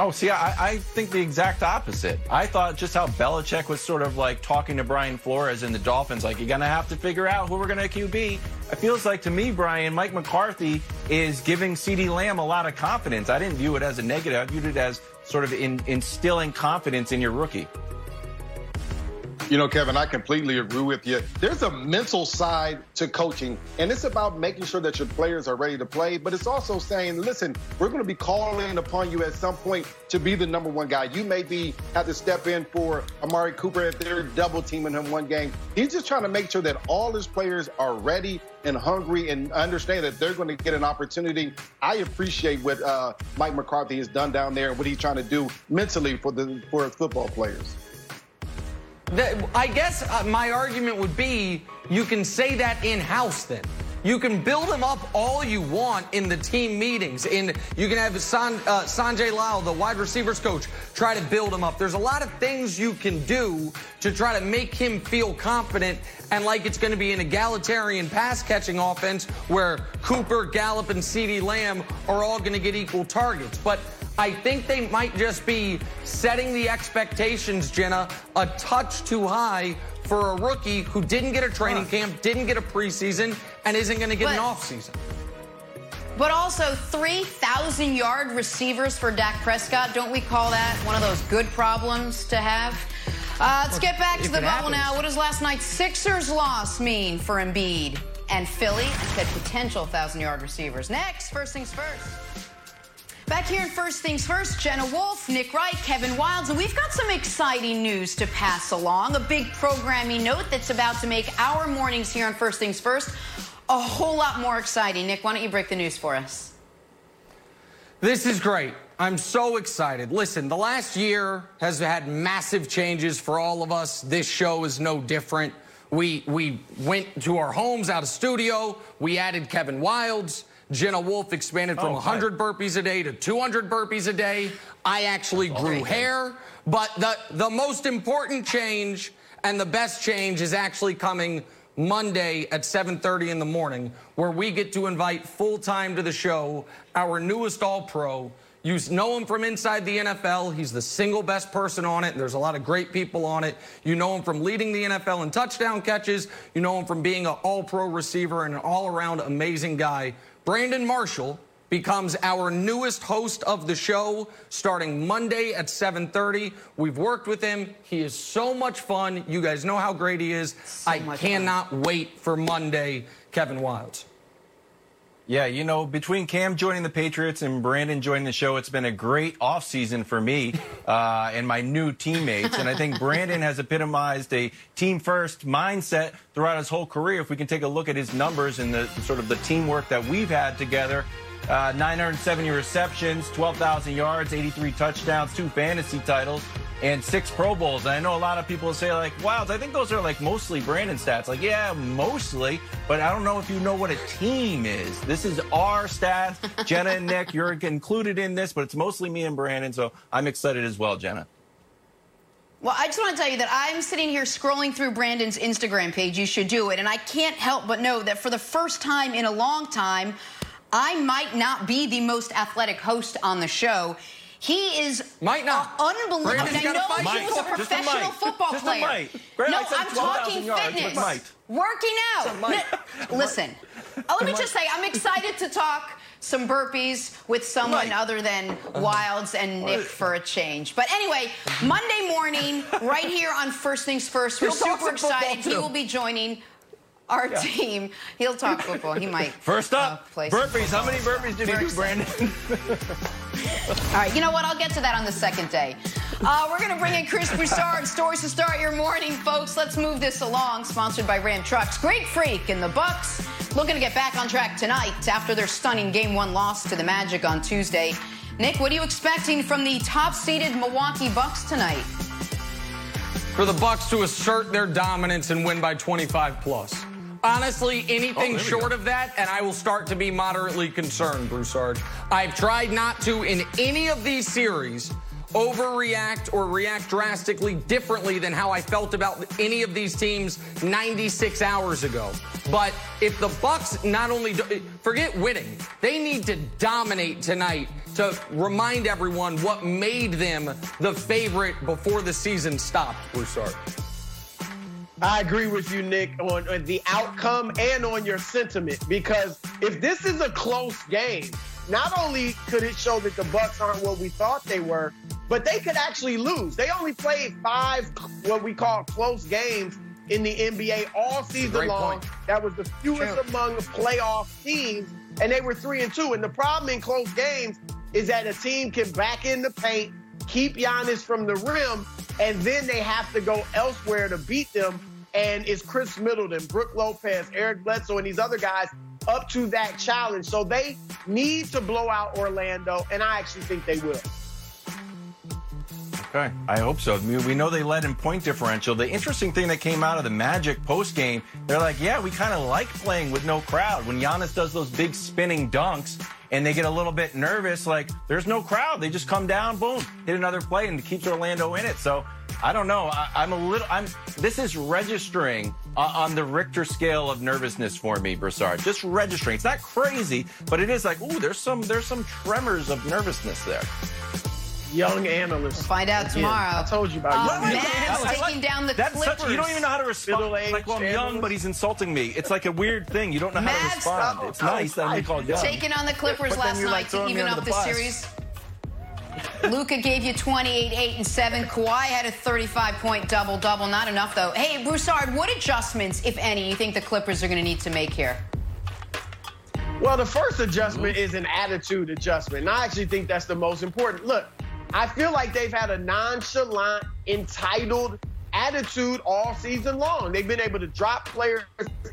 Oh, see, I, I think the exact opposite. I thought just how Belichick was sort of like talking to Brian Flores and the Dolphins, like, you're going to have to figure out who we're going to Q B. It feels like to me, Brian, Mike McCarthy is giving CeeDee Lamb a lot of confidence. I didn't view it as a negative. I viewed it as sort of in, instilling confidence in your rookie. You know, Kevin, I completely agree with you. There's a mental side to coaching, and it's about making sure that your players are ready to play, but it's also saying, listen, we're going to be calling upon you at some point to be the number one guy. You may be have to step in for Amari Cooper if they're double-teaming him one game. He's just trying to make sure that all his players are ready and hungry and understand that they're going to get an opportunity. I appreciate what uh, Mike McCarthy has done down there and what he's trying to do mentally for, the, for his football players. I guess my argument would be you can say that in-house then. You can build them up all you want in the team meetings. In you can have San, uh, Sanjay Lal, the wide receivers coach, try to build him up. There's a lot of things you can do to try to make him feel confident and like it's going to be an egalitarian pass-catching offense where Cooper, Gallup, and CeeDee Lamb are all going to get equal targets. But I think they might just be setting the expectations, Jenna, a touch too high for a rookie who didn't get a training camp, didn't get a preseason, and isn't going to get but, an offseason. But also three thousand yard receivers for Dak Prescott. Don't we call that one of those good problems to have? Uh, let's get back to the bubble now. What does last night's Sixers loss mean for Embiid and Philly and potential one thousand yard receivers? Next, first things first. Back here in First Things First, Jenna Wolfe, Nick Wright, Kevin Wildes, and we've got some exciting news to pass along. A big programming note that's about to make our mornings here on First Things First a whole lot more exciting. Nick, why don't you break the news for us? This is great. I'm so excited. Listen, the last year has had massive changes for all of us. This show is no different. We, we went to our homes out of studio. We added Kevin Wildes. Jenna Wolfe expanded from oh, one hundred burpees a day to two hundred burpees a day. I actually grew hair. But the, the most important change and the best change is actually coming Monday at seven thirty in the morning, where we get to invite full-time to the show our newest All-Pro. You know him from inside the N F L. He's the single best person on it. There's a lot of great people on it. You know him from leading the N F L in touchdown catches. You know him from being an All-Pro receiver and an all-around amazing guy. Brandon Marshall becomes our newest host of the show starting Monday at seven thirty. We've worked with him. He is so much fun. You guys know how great he is. So I cannot fun. wait for Monday, Kevin Wildes. Yeah, you know, between Cam joining the Patriots and Brandon joining the show, it's been a great offseason for me uh, and my new teammates. And I think Brandon has epitomized a team-first mindset throughout his whole career. If we can take a look at his numbers and the sort of the teamwork that we've had together, uh, nine hundred seventy receptions, twelve thousand yards, eighty-three touchdowns, two fantasy titles, and six Pro Bowls. And I know a lot of people say, like, wow, I think those are, like, mostly Brandon stats. Like, yeah, mostly, but I don't know if you know what a team is. This is our stats. Jenna and Nick, you're included in this, but it's mostly me and Brandon, so I'm excited as well, Jenna. Well, I just want to tell you that I'm sitting here scrolling through Brandon's Instagram page. You should do it. And I can't help but know that for the first time in a long time, I might not be the most athletic host on the show. He is might not. Uh, unbelievable. Brandon's I know fight. He was a professional a football just player. A Brandon, no, I'm talking fitness. Yards, working out. No, listen, uh, let me just say, I'm excited to talk some burpees with someone Mike. Other than Wildes and Nick for a change. But anyway, Monday morning, right here on First Things First, we're He'll super excited. He will be joining our yeah. team. He'll talk football. He might. First up, uh, burpees. How many burpees did Very you do, Brandon? All right, you know what? I'll get to that on the second day. Uh, we're going to bring in Chris Broussard. Stories to start your morning, folks. Let's move this along. Sponsored by Ram Trucks. Great Freak and the Bucks looking to get back on track tonight after their stunning Game one loss to the Magic on Tuesday. Nick, what are you expecting from the top-seeded Milwaukee Bucks tonight? For the Bucks to assert their dominance and win by twenty-five plus. Honestly, anything oh, short go. of that, and I will start to be moderately concerned, Broussard. I've tried not to, in any of these series, overreact or react drastically differently than how I felt about any of these teams ninety-six hours ago. But if the Bucks not only do, forget winning, they need to dominate tonight to remind everyone what made them the favorite before the season stopped, Broussard. I agree with you, Nick, on, on the outcome and on your sentiment, because if this is a close game, not only could it show that the Bucks aren't what we thought they were, but they could actually lose. They only played five what we call close games in the N B A all season long. Point. That was the fewest True. among the playoff teams, and they were three and two. And the problem in close games is that a team can back in the paint, keep Giannis from the rim, and then they have to go elsewhere to beat them. And it's Chris Middleton, Brook Lopez, Eric Bledsoe, and these other guys up to that challenge. So they need to blow out Orlando, and I actually think they will. Okay, I hope so. We know they led in point differential. The interesting thing that came out of the Magic postgame, they're like, yeah, we kind of like playing with no crowd. When Giannis does those big spinning dunks and they get a little bit nervous, like, there's no crowd. They just come down, boom, hit another play, and it keeps Orlando in it. So I don't know. I, I'm a little. I'm. This is registering uh, on the Richter scale of nervousness for me, Broussard. Just registering. It's not crazy, but it is like, ooh, there's some. There's some tremors of nervousness there. Young analyst. We'll find out tomorrow. Yeah, I told you about uh, young. Mavs taking like, down the that's Clippers. Such, you don't even know how to respond. It's like, well, I'm analyst. young, but he's insulting me. It's like a weird thing. You don't know Mavs, how to respond. Oh, it's oh, nice that we called young. Taking on the Clippers but last night like, to even up the, the series. Luka gave you twenty-eight, eight, and seven. Kawhi had a thirty-five-point double-double. Not enough, though. Hey, Broussard, what adjustments, if any, you think the Clippers are going to need to make here? Well, the first adjustment is an attitude adjustment, and I actually think that's the most important. Look, I feel like they've had a nonchalant, entitled attitude all season long. They've been able to drop players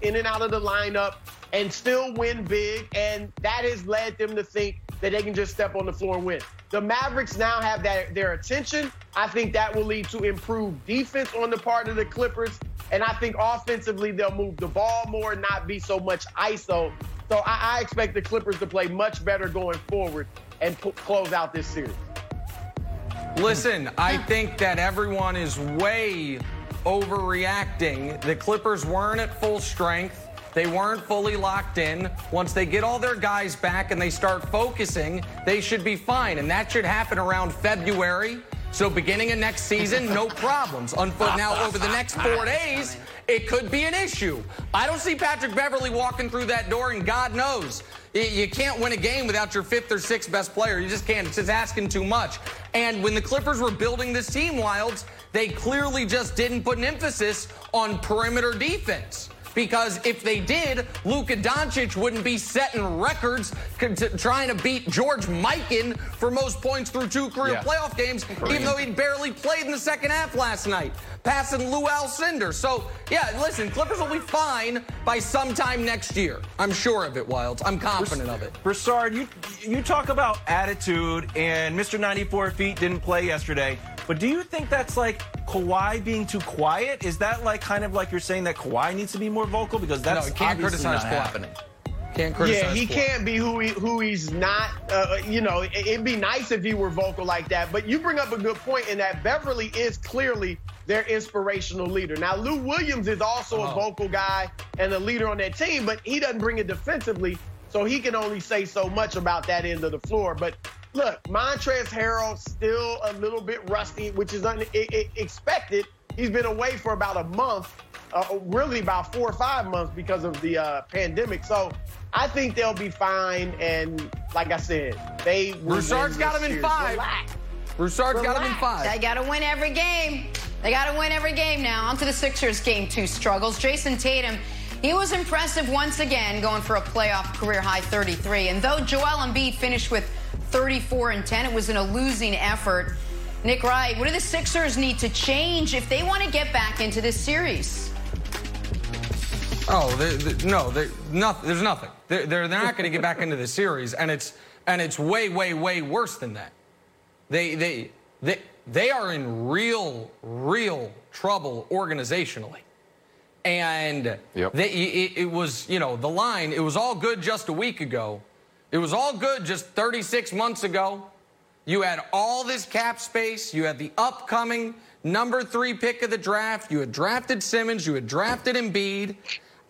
in and out of the lineup and still win big, and that has led them to think that they can just step on the floor and win. The Mavericks now have that, their attention. I think that will lead to improved defense on the part of the Clippers, and I think offensively they'll move the ball more and not be so much I S O. So I, I expect the Clippers to play much better going forward and p- close out this series. Listen, I think that everyone is way overreacting. The Clippers weren't at full strength. They weren't fully locked in. Once they get all their guys back and they start focusing, they should be fine. And that should happen around February. So beginning of next season, no problems. Unfold now over the next four days, it could be an issue. I don't see Patrick Beverley walking through that door, and God knows, you can't win a game without your fifth or sixth best player. You just can't. It's just asking too much. And when the Clippers were building this team, Wildes, they clearly just didn't put an emphasis on perimeter defense. Because if they did, Luka Doncic wouldn't be setting records t- trying to beat George Mikan for most points through two career yeah. playoff games, Brilliant. even though he'd barely played in the second half last night, passing Lou Alcindor. So, yeah, listen, Clippers will be fine by sometime next year. I'm sure of it, Wildes. I'm confident Brous- of it. Broussard, you, you talk about attitude, and Mister ninety-four feet didn't play yesterday. But do you think that's like Kawhi being too quiet? Is that like kind of like you're saying that Kawhi needs to be more vocal? Because that's no, can't obviously not Kawhi. happening. Can't criticize Yeah, he Kawhi. can't be who he, who he's not. Uh, you know, it, it'd be nice if he were vocal like that. But you bring up a good point in that Beverley is clearly their inspirational leader. Now, Lou Williams is also oh. a vocal guy and a leader on that team, but he doesn't bring it defensively. So he can only say so much about that end of the floor. But Look, Montrezl Harrell still a little bit rusty, which is unexpected. He's been away for about a month, uh, really about four or five months because of the uh, pandemic. So I think they'll be fine. And like I said, they will Broussard's got him in five. Relax. Broussard's Relax. got him in five. They got to win every game. They got to win every game now. On to the Sixers' game two struggles. Jayson Tatum, he was impressive once again, going for a playoff career-high thirty-three. And though Joel Embiid finished with thirty-four and ten, it was in a losing effort. Nick Wright, what do the Sixers need to change if they want to get back into this series? Oh, they, they, no, they, not, there's nothing. They're, they're not going to get back into the series, and it's and it's way, way, way worse than that. They they they they are in real, real trouble organizationally. And yep. they, it, it was, you know, the line, it was all good just a week ago. It was all good just thirty-six months ago. You had all this cap space. You had the upcoming number three pick of the draft. You had drafted Simmons. You had drafted Embiid.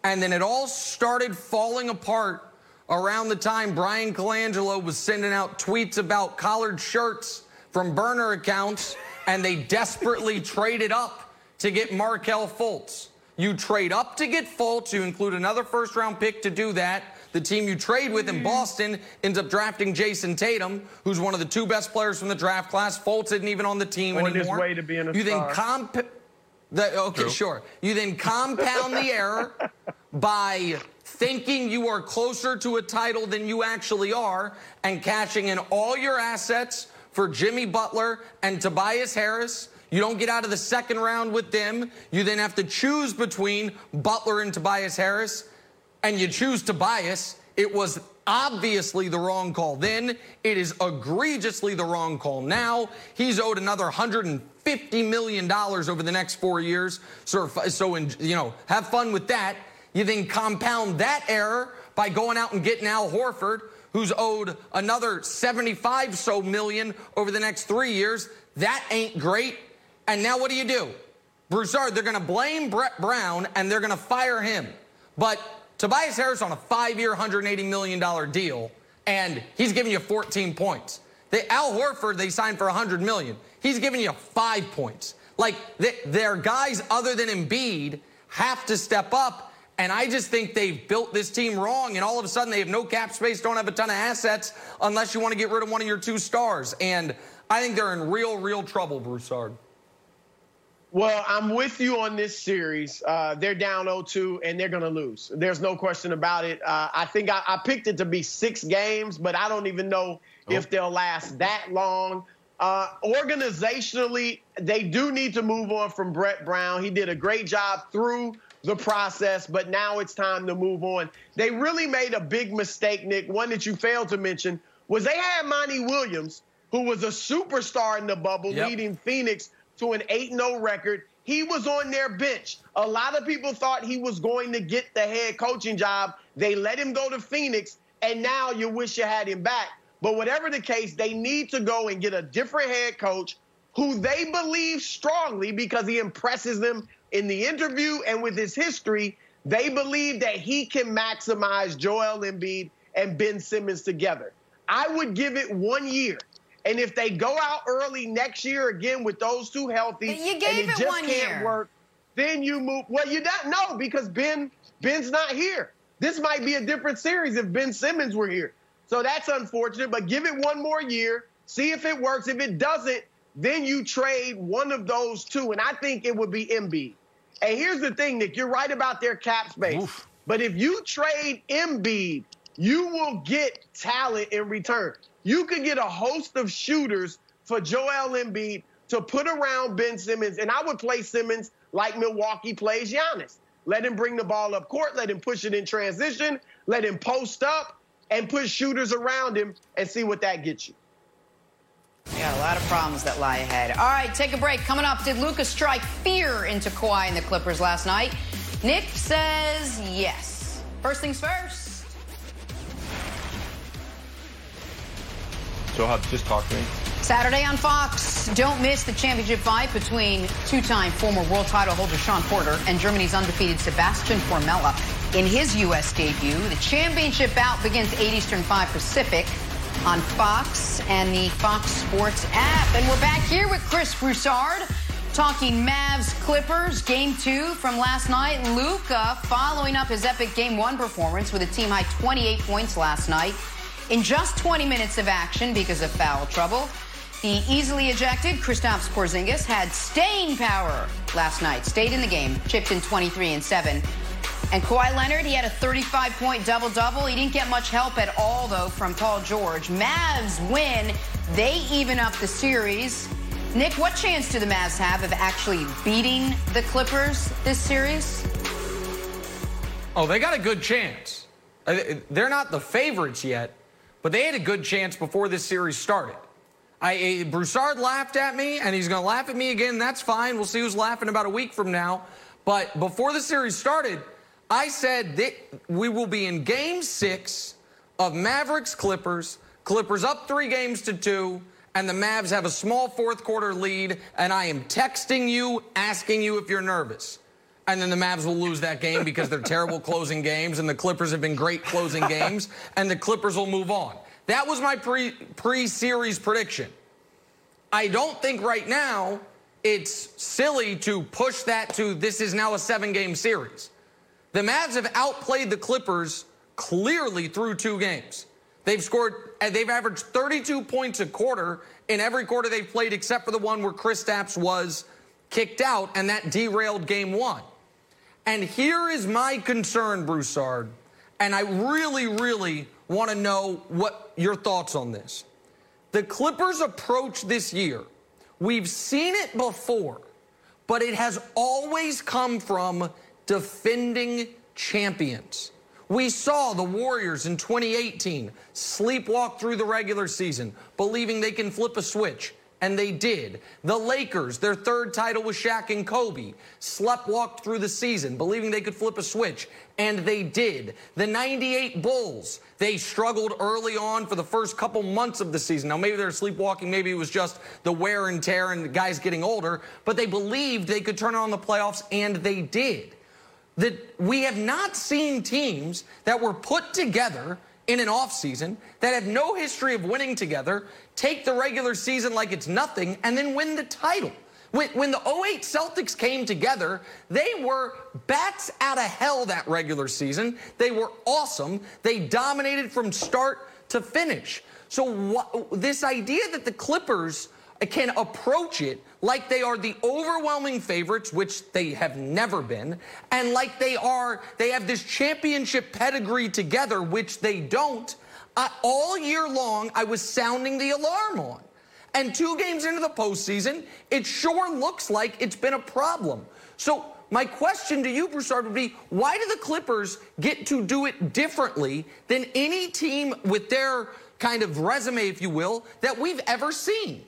And then it all started falling apart around the time Brian Colangelo was sending out tweets about collared shirts from burner accounts, and they desperately traded up to get Markelle Fultz. You trade up to get Fultz. You include another first-round pick to do that. The team you trade with in Boston ends up drafting Jayson Tatum, who's one of the two best players from the draft class. Fultz isn't even on the team anymore. On his way to being a you star. Then comp- the, okay, True. sure. You then compound the error by thinking you are closer to a title than you actually are and cashing in all your assets for Jimmy Butler and Tobias Harris. You don't get out of the second round with them. You then have to choose between Butler and Tobias Harris, and you choose Tobias. It was obviously the wrong call then. It is egregiously the wrong call now. He's owed another one hundred fifty million dollars over the next four years. So, so in, you know, have fun with that. You then compound that error by going out and getting Al Horford, who's owed another seventy-five so million over the next three years. That ain't great. And now what do you do? Broussard, they're going to blame Brett Brown, and they're going to fire him. But Tobias Harris on a five-year, one hundred eighty million dollars deal, and he's giving you fourteen points. They, Al Horford, they signed for one hundred million dollars. He's giving you five points. Like, they, their guys other than Embiid have to step up, and I just think they've built this team wrong, and all of a sudden they have no cap space, don't have a ton of assets, unless you want to get rid of one of your two stars. And I think they're in real, real trouble, Broussard. Well, I'm with you on this series. Uh, they're down oh two, and they're going to lose. There's no question about it. Uh, I think I, I picked it to be six games, but I don't even know oh. if they'll last that long. Uh, organizationally, they do need to move on from Brett Brown. He did a great job through the process, but now it's time to move on. They really made a big mistake, Nick. One that you failed to mention was they had Monty Williams, who was a superstar in the bubble, yep. leading Phoenix to an eight and oh record. He was on their bench. A lot of people thought he was going to get the head coaching job. They let him go to Phoenix, and now you wish you had him back. But whatever the case, they need to go and get a different head coach who they believe strongly, because he impresses them in the interview and with his history, they believe that he can maximize Joel Embiid and Ben Simmons together. I would give it one year. And if they go out early next year again with those two healthy, you gave and it, it just one can't year. work, then you move. Well, you don't know because Ben Ben's not here. This might be a different series if Ben Simmons were here. So that's unfortunate, but give it one more year. See if it works. If it doesn't, then you trade one of those two, and I think it would be Embiid. And here's the thing, Nick. You're right about their cap space. Oof. But if you trade Embiid, you will get talent in return. You could get a host of shooters for Joel Embiid to put around Ben Simmons, and I would play Simmons like Milwaukee plays Giannis. Let him bring the ball up court, let him push it in transition, let him post up, and put shooters around him and see what that gets you. We got a lot of problems that lie ahead. All right, take a break. Coming up, did Luka strike fear into Kawhi and the Clippers last night? Nick says yes. First things first. Joe, just talk to me. Saturday on Fox, don't miss the championship fight between two-time former world title holder Sean Porter and Germany's undefeated Sebastian Formella. In his U S debut, the championship bout begins eight Eastern, five Pacific. on Fox and the Fox Sports app. And we're back here with Chris Broussard talking Mavs Clippers game two from last night. Luka following up his epic game one performance with a team-high twenty-eight points last night in just twenty minutes of action because of foul trouble. The easily ejected Kristaps Porzingis had staying power last night, stayed in the game, chipped in twenty-three and seven. And Kawhi Leonard, he had a thirty-five point double-double. He didn't get much help at all, though, from Paul George. Mavs win. They even up the series. Nick, what chance do the Mavs have of actually beating the Clippers this series? Oh, they got a good chance. They're not the favorites yet, but they had a good chance before this series started. I, Broussard laughed at me, and he's going to laugh at me again. That's fine. We'll see who's laughing about a week from now. But before the series started, I said that we will be in game six of Mavericks-Clippers. Clippers up three games to two, and the Mavs have a small fourth-quarter lead, and I am texting you, asking you if you're nervous. And then the Mavs will lose that game because they're terrible closing games, and the Clippers have been great closing games, and the Clippers will move on. That was my pre, pre-series prediction. I don't think right now it's silly to push that to this is now a seven-game series. The Mavs have outplayed the Clippers clearly through two games. They've scored, they've averaged thirty-two points a quarter in every quarter they've played except for the one where Kristaps was kicked out, and that derailed game one. And here is my concern, Broussard, and I really, really want to know what your thoughts on this. The Clippers' approach this year, we've seen it before, but it has always come from defending champions. We saw the Warriors in twenty eighteen sleepwalk through the regular season, believing they can flip a switch, and they did. The Lakers, their third title with Shaq and Kobe, sleptwalked through the season, believing they could flip a switch, and they did. The ninety-eight Bulls, they struggled early on for the first couple months of the season. Now, maybe they were sleepwalking, maybe it was just the wear and tear and the guys getting older, but they believed they could turn it on the playoffs, and they did. That we have not seen teams that were put together in an offseason that have no history of winning together take the regular season like it's nothing and then win the title. When, when the oh eight Celtics came together, they were bats out of hell that regular season. They were awesome. They dominated from start to finish. So what, this idea that the Clippers can approach it like they are the overwhelming favorites, which they have never been, and like they are, they have this championship pedigree together, which they don't. I, all year long, I was sounding the alarm on. And two games into the postseason, it sure looks like it's been a problem. So my question to you, Broussard, would be, why do the Clippers get to do it differently than any team with their kind of resume, if you will, that we've ever seen?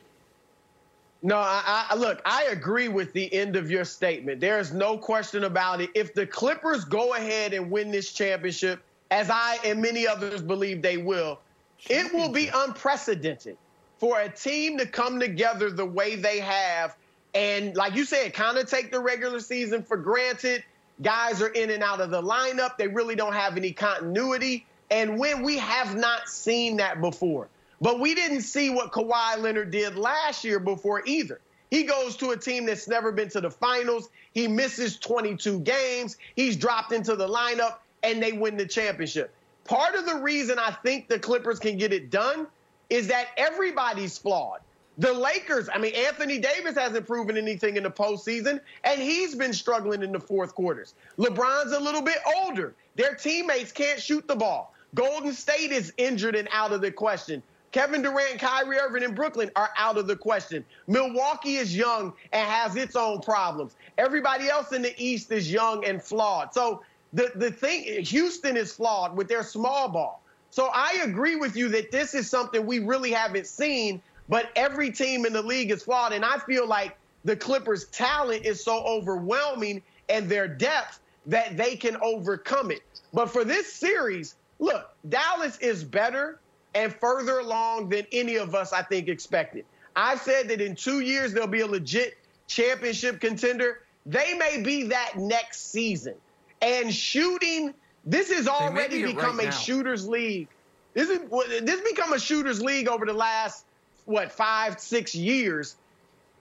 No, I, I, look, I agree with the end of your statement. There is no question about it. If the Clippers go ahead and win this championship, as I and many others believe they will, it will be unprecedented for a team to come together the way they have. And like you said, kind of take the regular season for granted. Guys are in and out of the lineup. They really don't have any continuity. And when we have not seen that before. But we didn't see what Kawhi Leonard did last year before either. He goes to a team that's never been to the finals. He misses twenty-two games. He's dropped into the lineup, and they win the championship. Part of the reason I think the Clippers can get it done is that everybody's flawed. The Lakers, I mean, Anthony Davis hasn't proven anything in the postseason, and he's been struggling in the fourth quarters. LeBron's a little bit older. Their teammates can't shoot the ball. Golden State is injured and out of the question. Kevin Durant, Kyrie Irving, and Brooklyn are out of the question. Milwaukee is young and has its own problems. Everybody else in the East is young and flawed. So the, the thing, Houston is flawed with their small ball. So I agree with you that this is something we really haven't seen, but every team in the league is flawed. And I feel like the Clippers' talent is so overwhelming and their depth that they can overcome it. But for this series, look, Dallas is better and further along than any of us, I think, expected. I've said that in two years, they'll be a legit championship contender. They may be that next season. And shooting, this has already become a shooter's league. This is this become a shooter's league over the last, what, five, six years.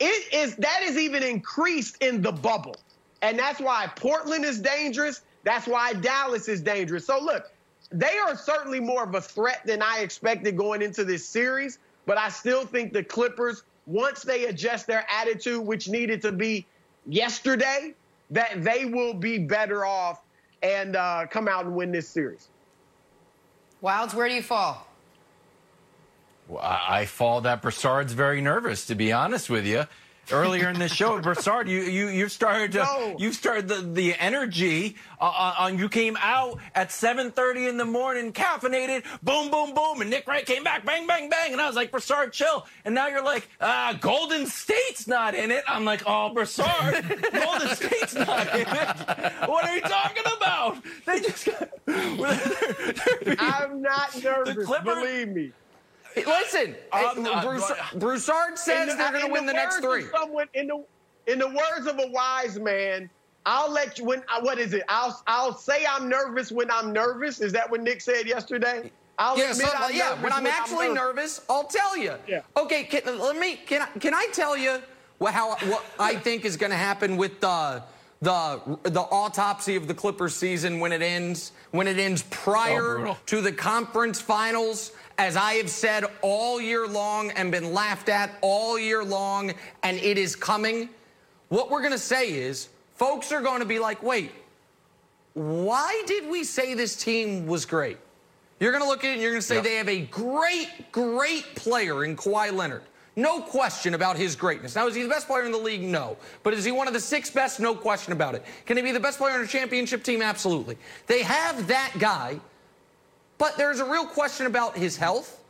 It is that is even increased in the bubble. And that's why Portland is dangerous. That's why Dallas is dangerous. So, look, they are certainly more of a threat than I expected going into this series. But I still think the Clippers, once they adjust their attitude, which needed to be yesterday, that they will be better off and uh, come out and win this series. Wildes, where do you fall? Well, I, I fall that Broussard's very nervous, to be honest with you. Earlier in the show, Broussard, you you you've started to, no. you've started the the energy uh, on. You came out at seven thirty in the morning, caffeinated, boom, boom, boom, and Nick Wright came back, bang, bang, bang, and I was like, Broussard, chill. And now you're like, ah, Golden State's not in it. I'm like, oh, Broussard, Golden State's not in it. What are you talking about? They just got, they're, they're I'm not nervous. Clipper, believe me. Listen, um, uh, Broussard, Broussard says the, they're going to win the, the next three. Someone, in, the, in the words of a wise man, I'll let you when. What is it? I'll I'll say I'm nervous when I'm nervous. Is that what Nick said yesterday? I'll yeah, admit so, I'm yeah. When I'm when actually I'm nervous. nervous, I'll tell you. Yeah. Okay. Can, let me. Can I, can I tell you what, how what I think is going to happen with the the the autopsy of the Clippers season when it ends when it ends prior oh, to the conference finals? As I have said all year long and been laughed at all year long, and it is coming, what we're going to say is folks are going to be like, wait, why did we say this team was great? You're going to look at it and you're going to say yep. they have a great, great player in Kawhi Leonard. No question about his greatness. Now, is he the best player in the league? No. But is he one of the six best? No question about it. Can he be the best player on a championship team? Absolutely. They have that guy. But there's a real question about his health,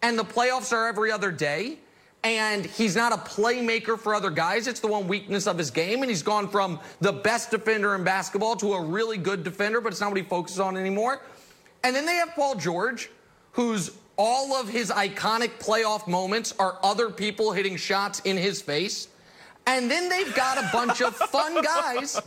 and the playoffs are every other day, and he's not a playmaker for other guys. It's the one weakness of his game, and he's gone from the best defender in basketball to a really good defender, but it's not what he focuses on anymore. And then they have Paul George, who's all of his iconic playoff moments are other people hitting shots in his face. And then they've got a bunch of fun guys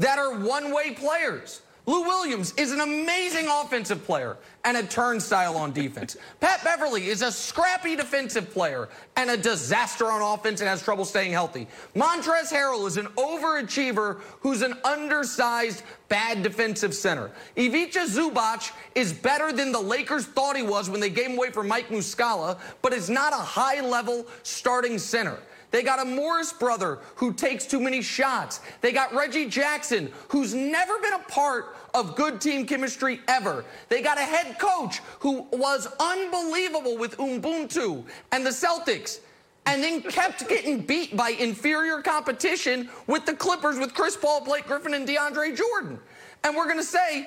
that are one-way players. Lou Williams is an amazing offensive player and a turnstile on defense. Pat Beverley is a scrappy defensive player and a disaster on offense and has trouble staying healthy. Montrezl Harrell is an overachiever who's an undersized, bad defensive center. Ivica Zubac is better than the Lakers thought he was when they gave him away for Mike Muscala, but is not a high-level starting center. They got a Morris brother who takes too many shots. They got Reggie Jackson, who's never been a part of good team chemistry ever. They got a head coach who was unbelievable with Ubuntu and the Celtics, and then kept getting beat by inferior competition with the Clippers with Chris Paul, Blake Griffin, and DeAndre Jordan. And we're going to say,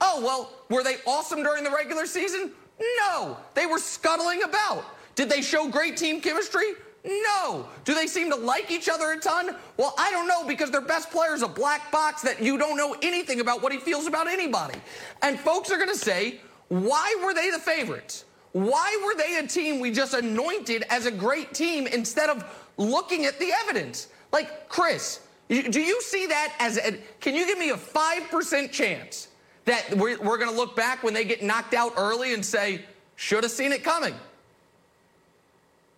oh, well, were they awesome during the regular season? No, they were scuttling about. Did they show great team chemistry? No. Do they seem to like each other a ton? Well, I don't know, because their best player is a black box that you don't know anything about what he feels about anybody. And folks are going to say, why were they the favorites? Why were they a team we just anointed as a great team instead of looking at the evidence? Like, Chris, do you see that as a, can you give me a five percent chance that we're, we're going to look back when they get knocked out early and say, should have seen it coming?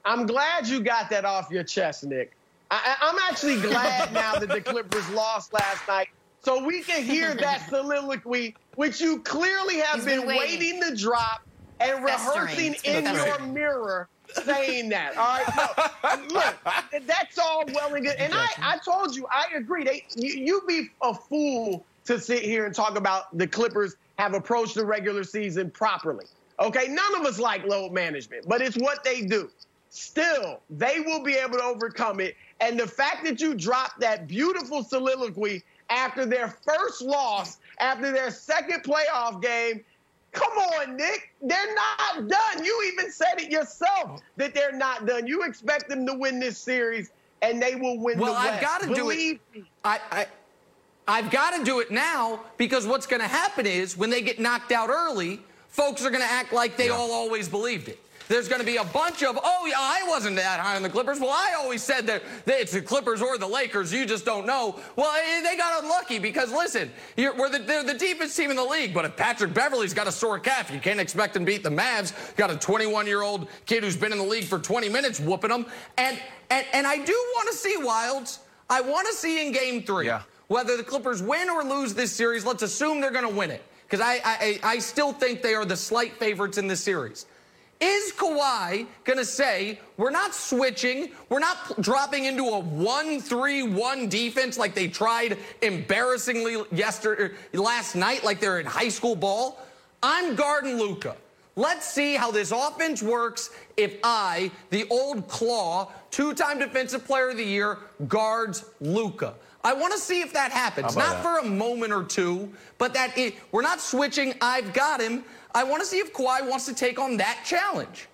I'm glad you got that off your chest, Nick. I, I'm actually glad now that the Clippers lost last night, so we can hear that soliloquy, which you clearly have been, been waiting. waiting to drop and rehearsing in your mirror, saying that. All right, no, look, that's all well and good. And I, I told you, I agree. They, you, you'd be a fool to sit here and talk about the Clippers have approached the regular season properly. Okay, none of us like load management, but it's what they do. Still, they will be able to overcome it. And the fact that you dropped that beautiful soliloquy after their first loss, after their second playoff game, come on, Nick. They're not done. You even said it yourself that they're not done. You expect them to win this series, and they will win the West. Well, I've got to do it. I, I, I've got to do it now, because what's going to happen is when they get knocked out early, folks are going to act like they yeah. all always believed it. There's going to be a bunch of, oh, yeah, I wasn't that high on the Clippers. Well, I always said that it's the Clippers or the Lakers. You just don't know. Well, they got unlucky because, listen, you're, we're the, they're the deepest team in the league. But if Patrick Beverley's got a sore calf, you can't expect him to beat the Mavs. Got a twenty-one-year-old kid who's been in the league for twenty minutes whooping them. And, and, and I do want to see, Wildes, I want to see in game three, yeah. whether the Clippers win or lose this series, let's assume they're going to win it. Because I, I, I still think they are the slight favorites in this series. Is Kawhi going to say, we're not switching, we're not dropping into a one three one defense like they tried embarrassingly yesterday, last night, like they're in high school ball? I'm guarding Luka. Let's see how this offense works if I, the old claw, two-time defensive player of the year, guards Luka. I want to see if that happens, not that? for a moment or two, but that it, we're not switching. I've got him. I want to see if Kawhi wants to take on that challenge.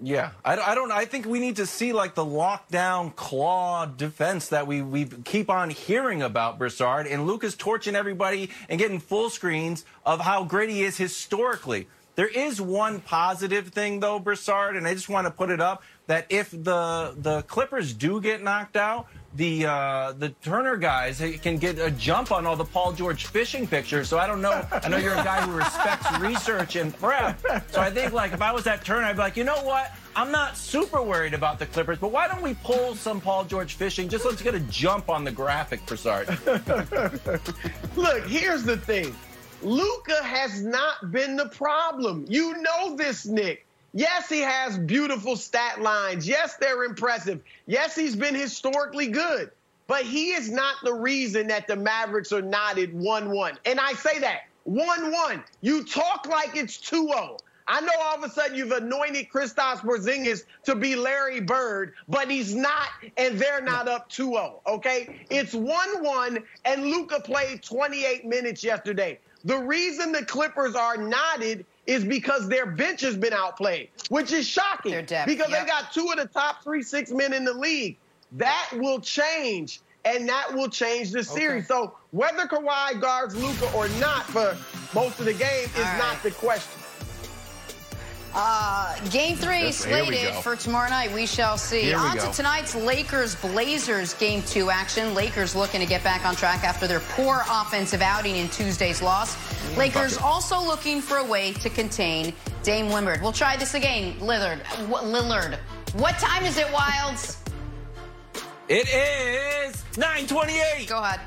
Yeah, I, I don't. I think we need to see like the lockdown claw defense that we we keep on hearing about, Broussard, and Luka's torching everybody and getting full screens of how great he is historically. There is one positive thing though, Broussard, and I just want to put it up that if the the Clippers do get knocked out, the uh, the Turner guys can get a jump on all the Paul George fishing pictures. So I don't know. I know you're a guy who respects research and prep. So I think, like, if I was at Turner, I'd be like, you know what? I'm not super worried about the Clippers, but why don't we pull some Paul George fishing? Just let's get a jump on the graphic, Broussard. Look, here's the thing. Luka has not been the problem. You know this, Nick. Yes, he has beautiful stat lines. Yes, they're impressive. Yes, he's been historically good. But he is not the reason that the Mavericks are not at one one. And I say that, one one. You talk like it's two oh. I know all of a sudden you've anointed Kristaps Porzingis to be Larry Bird, but he's not, and they're not up two oh, okay? It's one one, and Luka played twenty-eight minutes yesterday. The reason the Clippers are knotted is because their bench has been outplayed, which is shocking depth, because yep. they got two of the top three six men in the league. That will change, and that will change the series. Okay. So whether Kawhi guards Luka or not for most of the game is right. not the question. Uh, game three is slated for tomorrow night. We shall see. We on go. to tonight's Lakers-Blazers game two action. Lakers looking to get back on track after their poor offensive outing in Tuesday's loss. Lakers Bucket. also looking for a way to contain Dame Lillard. We'll try this again. Lillard. Lillard. What time is it, Wildes? It is nine twenty-eight. Go ahead.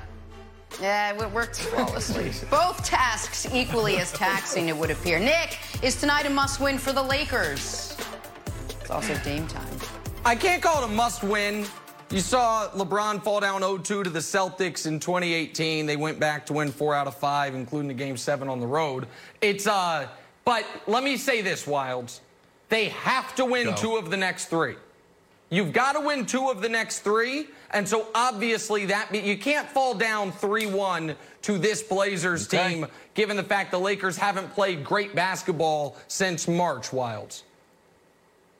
Yeah, it worked flawlessly. Both tasks equally as taxing, it would appear. Nick, is tonight a must-win for the Lakers? It's also Dame time. I can't call it a must-win. You saw LeBron fall down oh two to the Celtics in twenty eighteen. They went back to win four out of five, including the game seven on the road. It's uh, but let me say this, Wildes. They have to win Go. two of the next three. You've got to win two of the next three, and so obviously that you can't fall down three one to this Blazers okay. team, given the fact the Lakers haven't played great basketball since March, Wildes.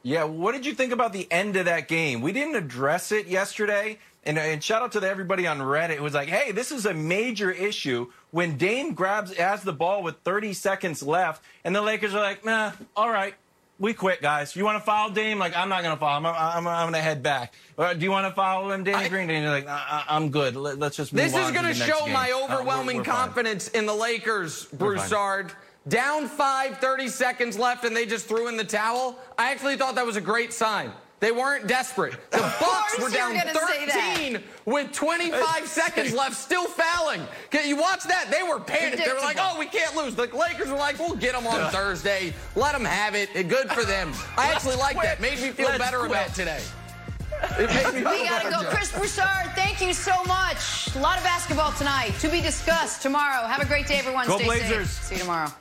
Yeah, what did you think about the end of that game? We didn't address it yesterday, and, and shout out to everybody on Reddit. It was like, hey, this is a major issue. When Dame grabs as the ball with thirty seconds left, and the Lakers are like, nah, all right. We quit, guys. You want to foul Dame? Like, I'm not going to foul him. I'm, I'm, I'm going to head back. Uh, do you want to foul him, Danny Green? And you're like, I, I, I'm good. Let, let's just move this on. This is going to show game. my overwhelming uh, we're, we're confidence fine. in the Lakers, Broussard. Down five, thirty seconds left, and they just threw in the towel. I actually thought that was a great sign. They weren't desperate. The Bucks were down thirteen with twenty-five seconds left, still fouling. You watch that. They were panicked. They were like, oh, we can't lose. The Lakers were like, we'll get them on Thursday. Let them have it. Good for them. I actually like that. Made me feel Let's better quit. about today. It made me feel we got to go. Today. Chris Broussard, thank you so much. A lot of basketball tonight to be discussed tomorrow. Have a great day, everyone. Go Stay Blazers. safe. See you tomorrow.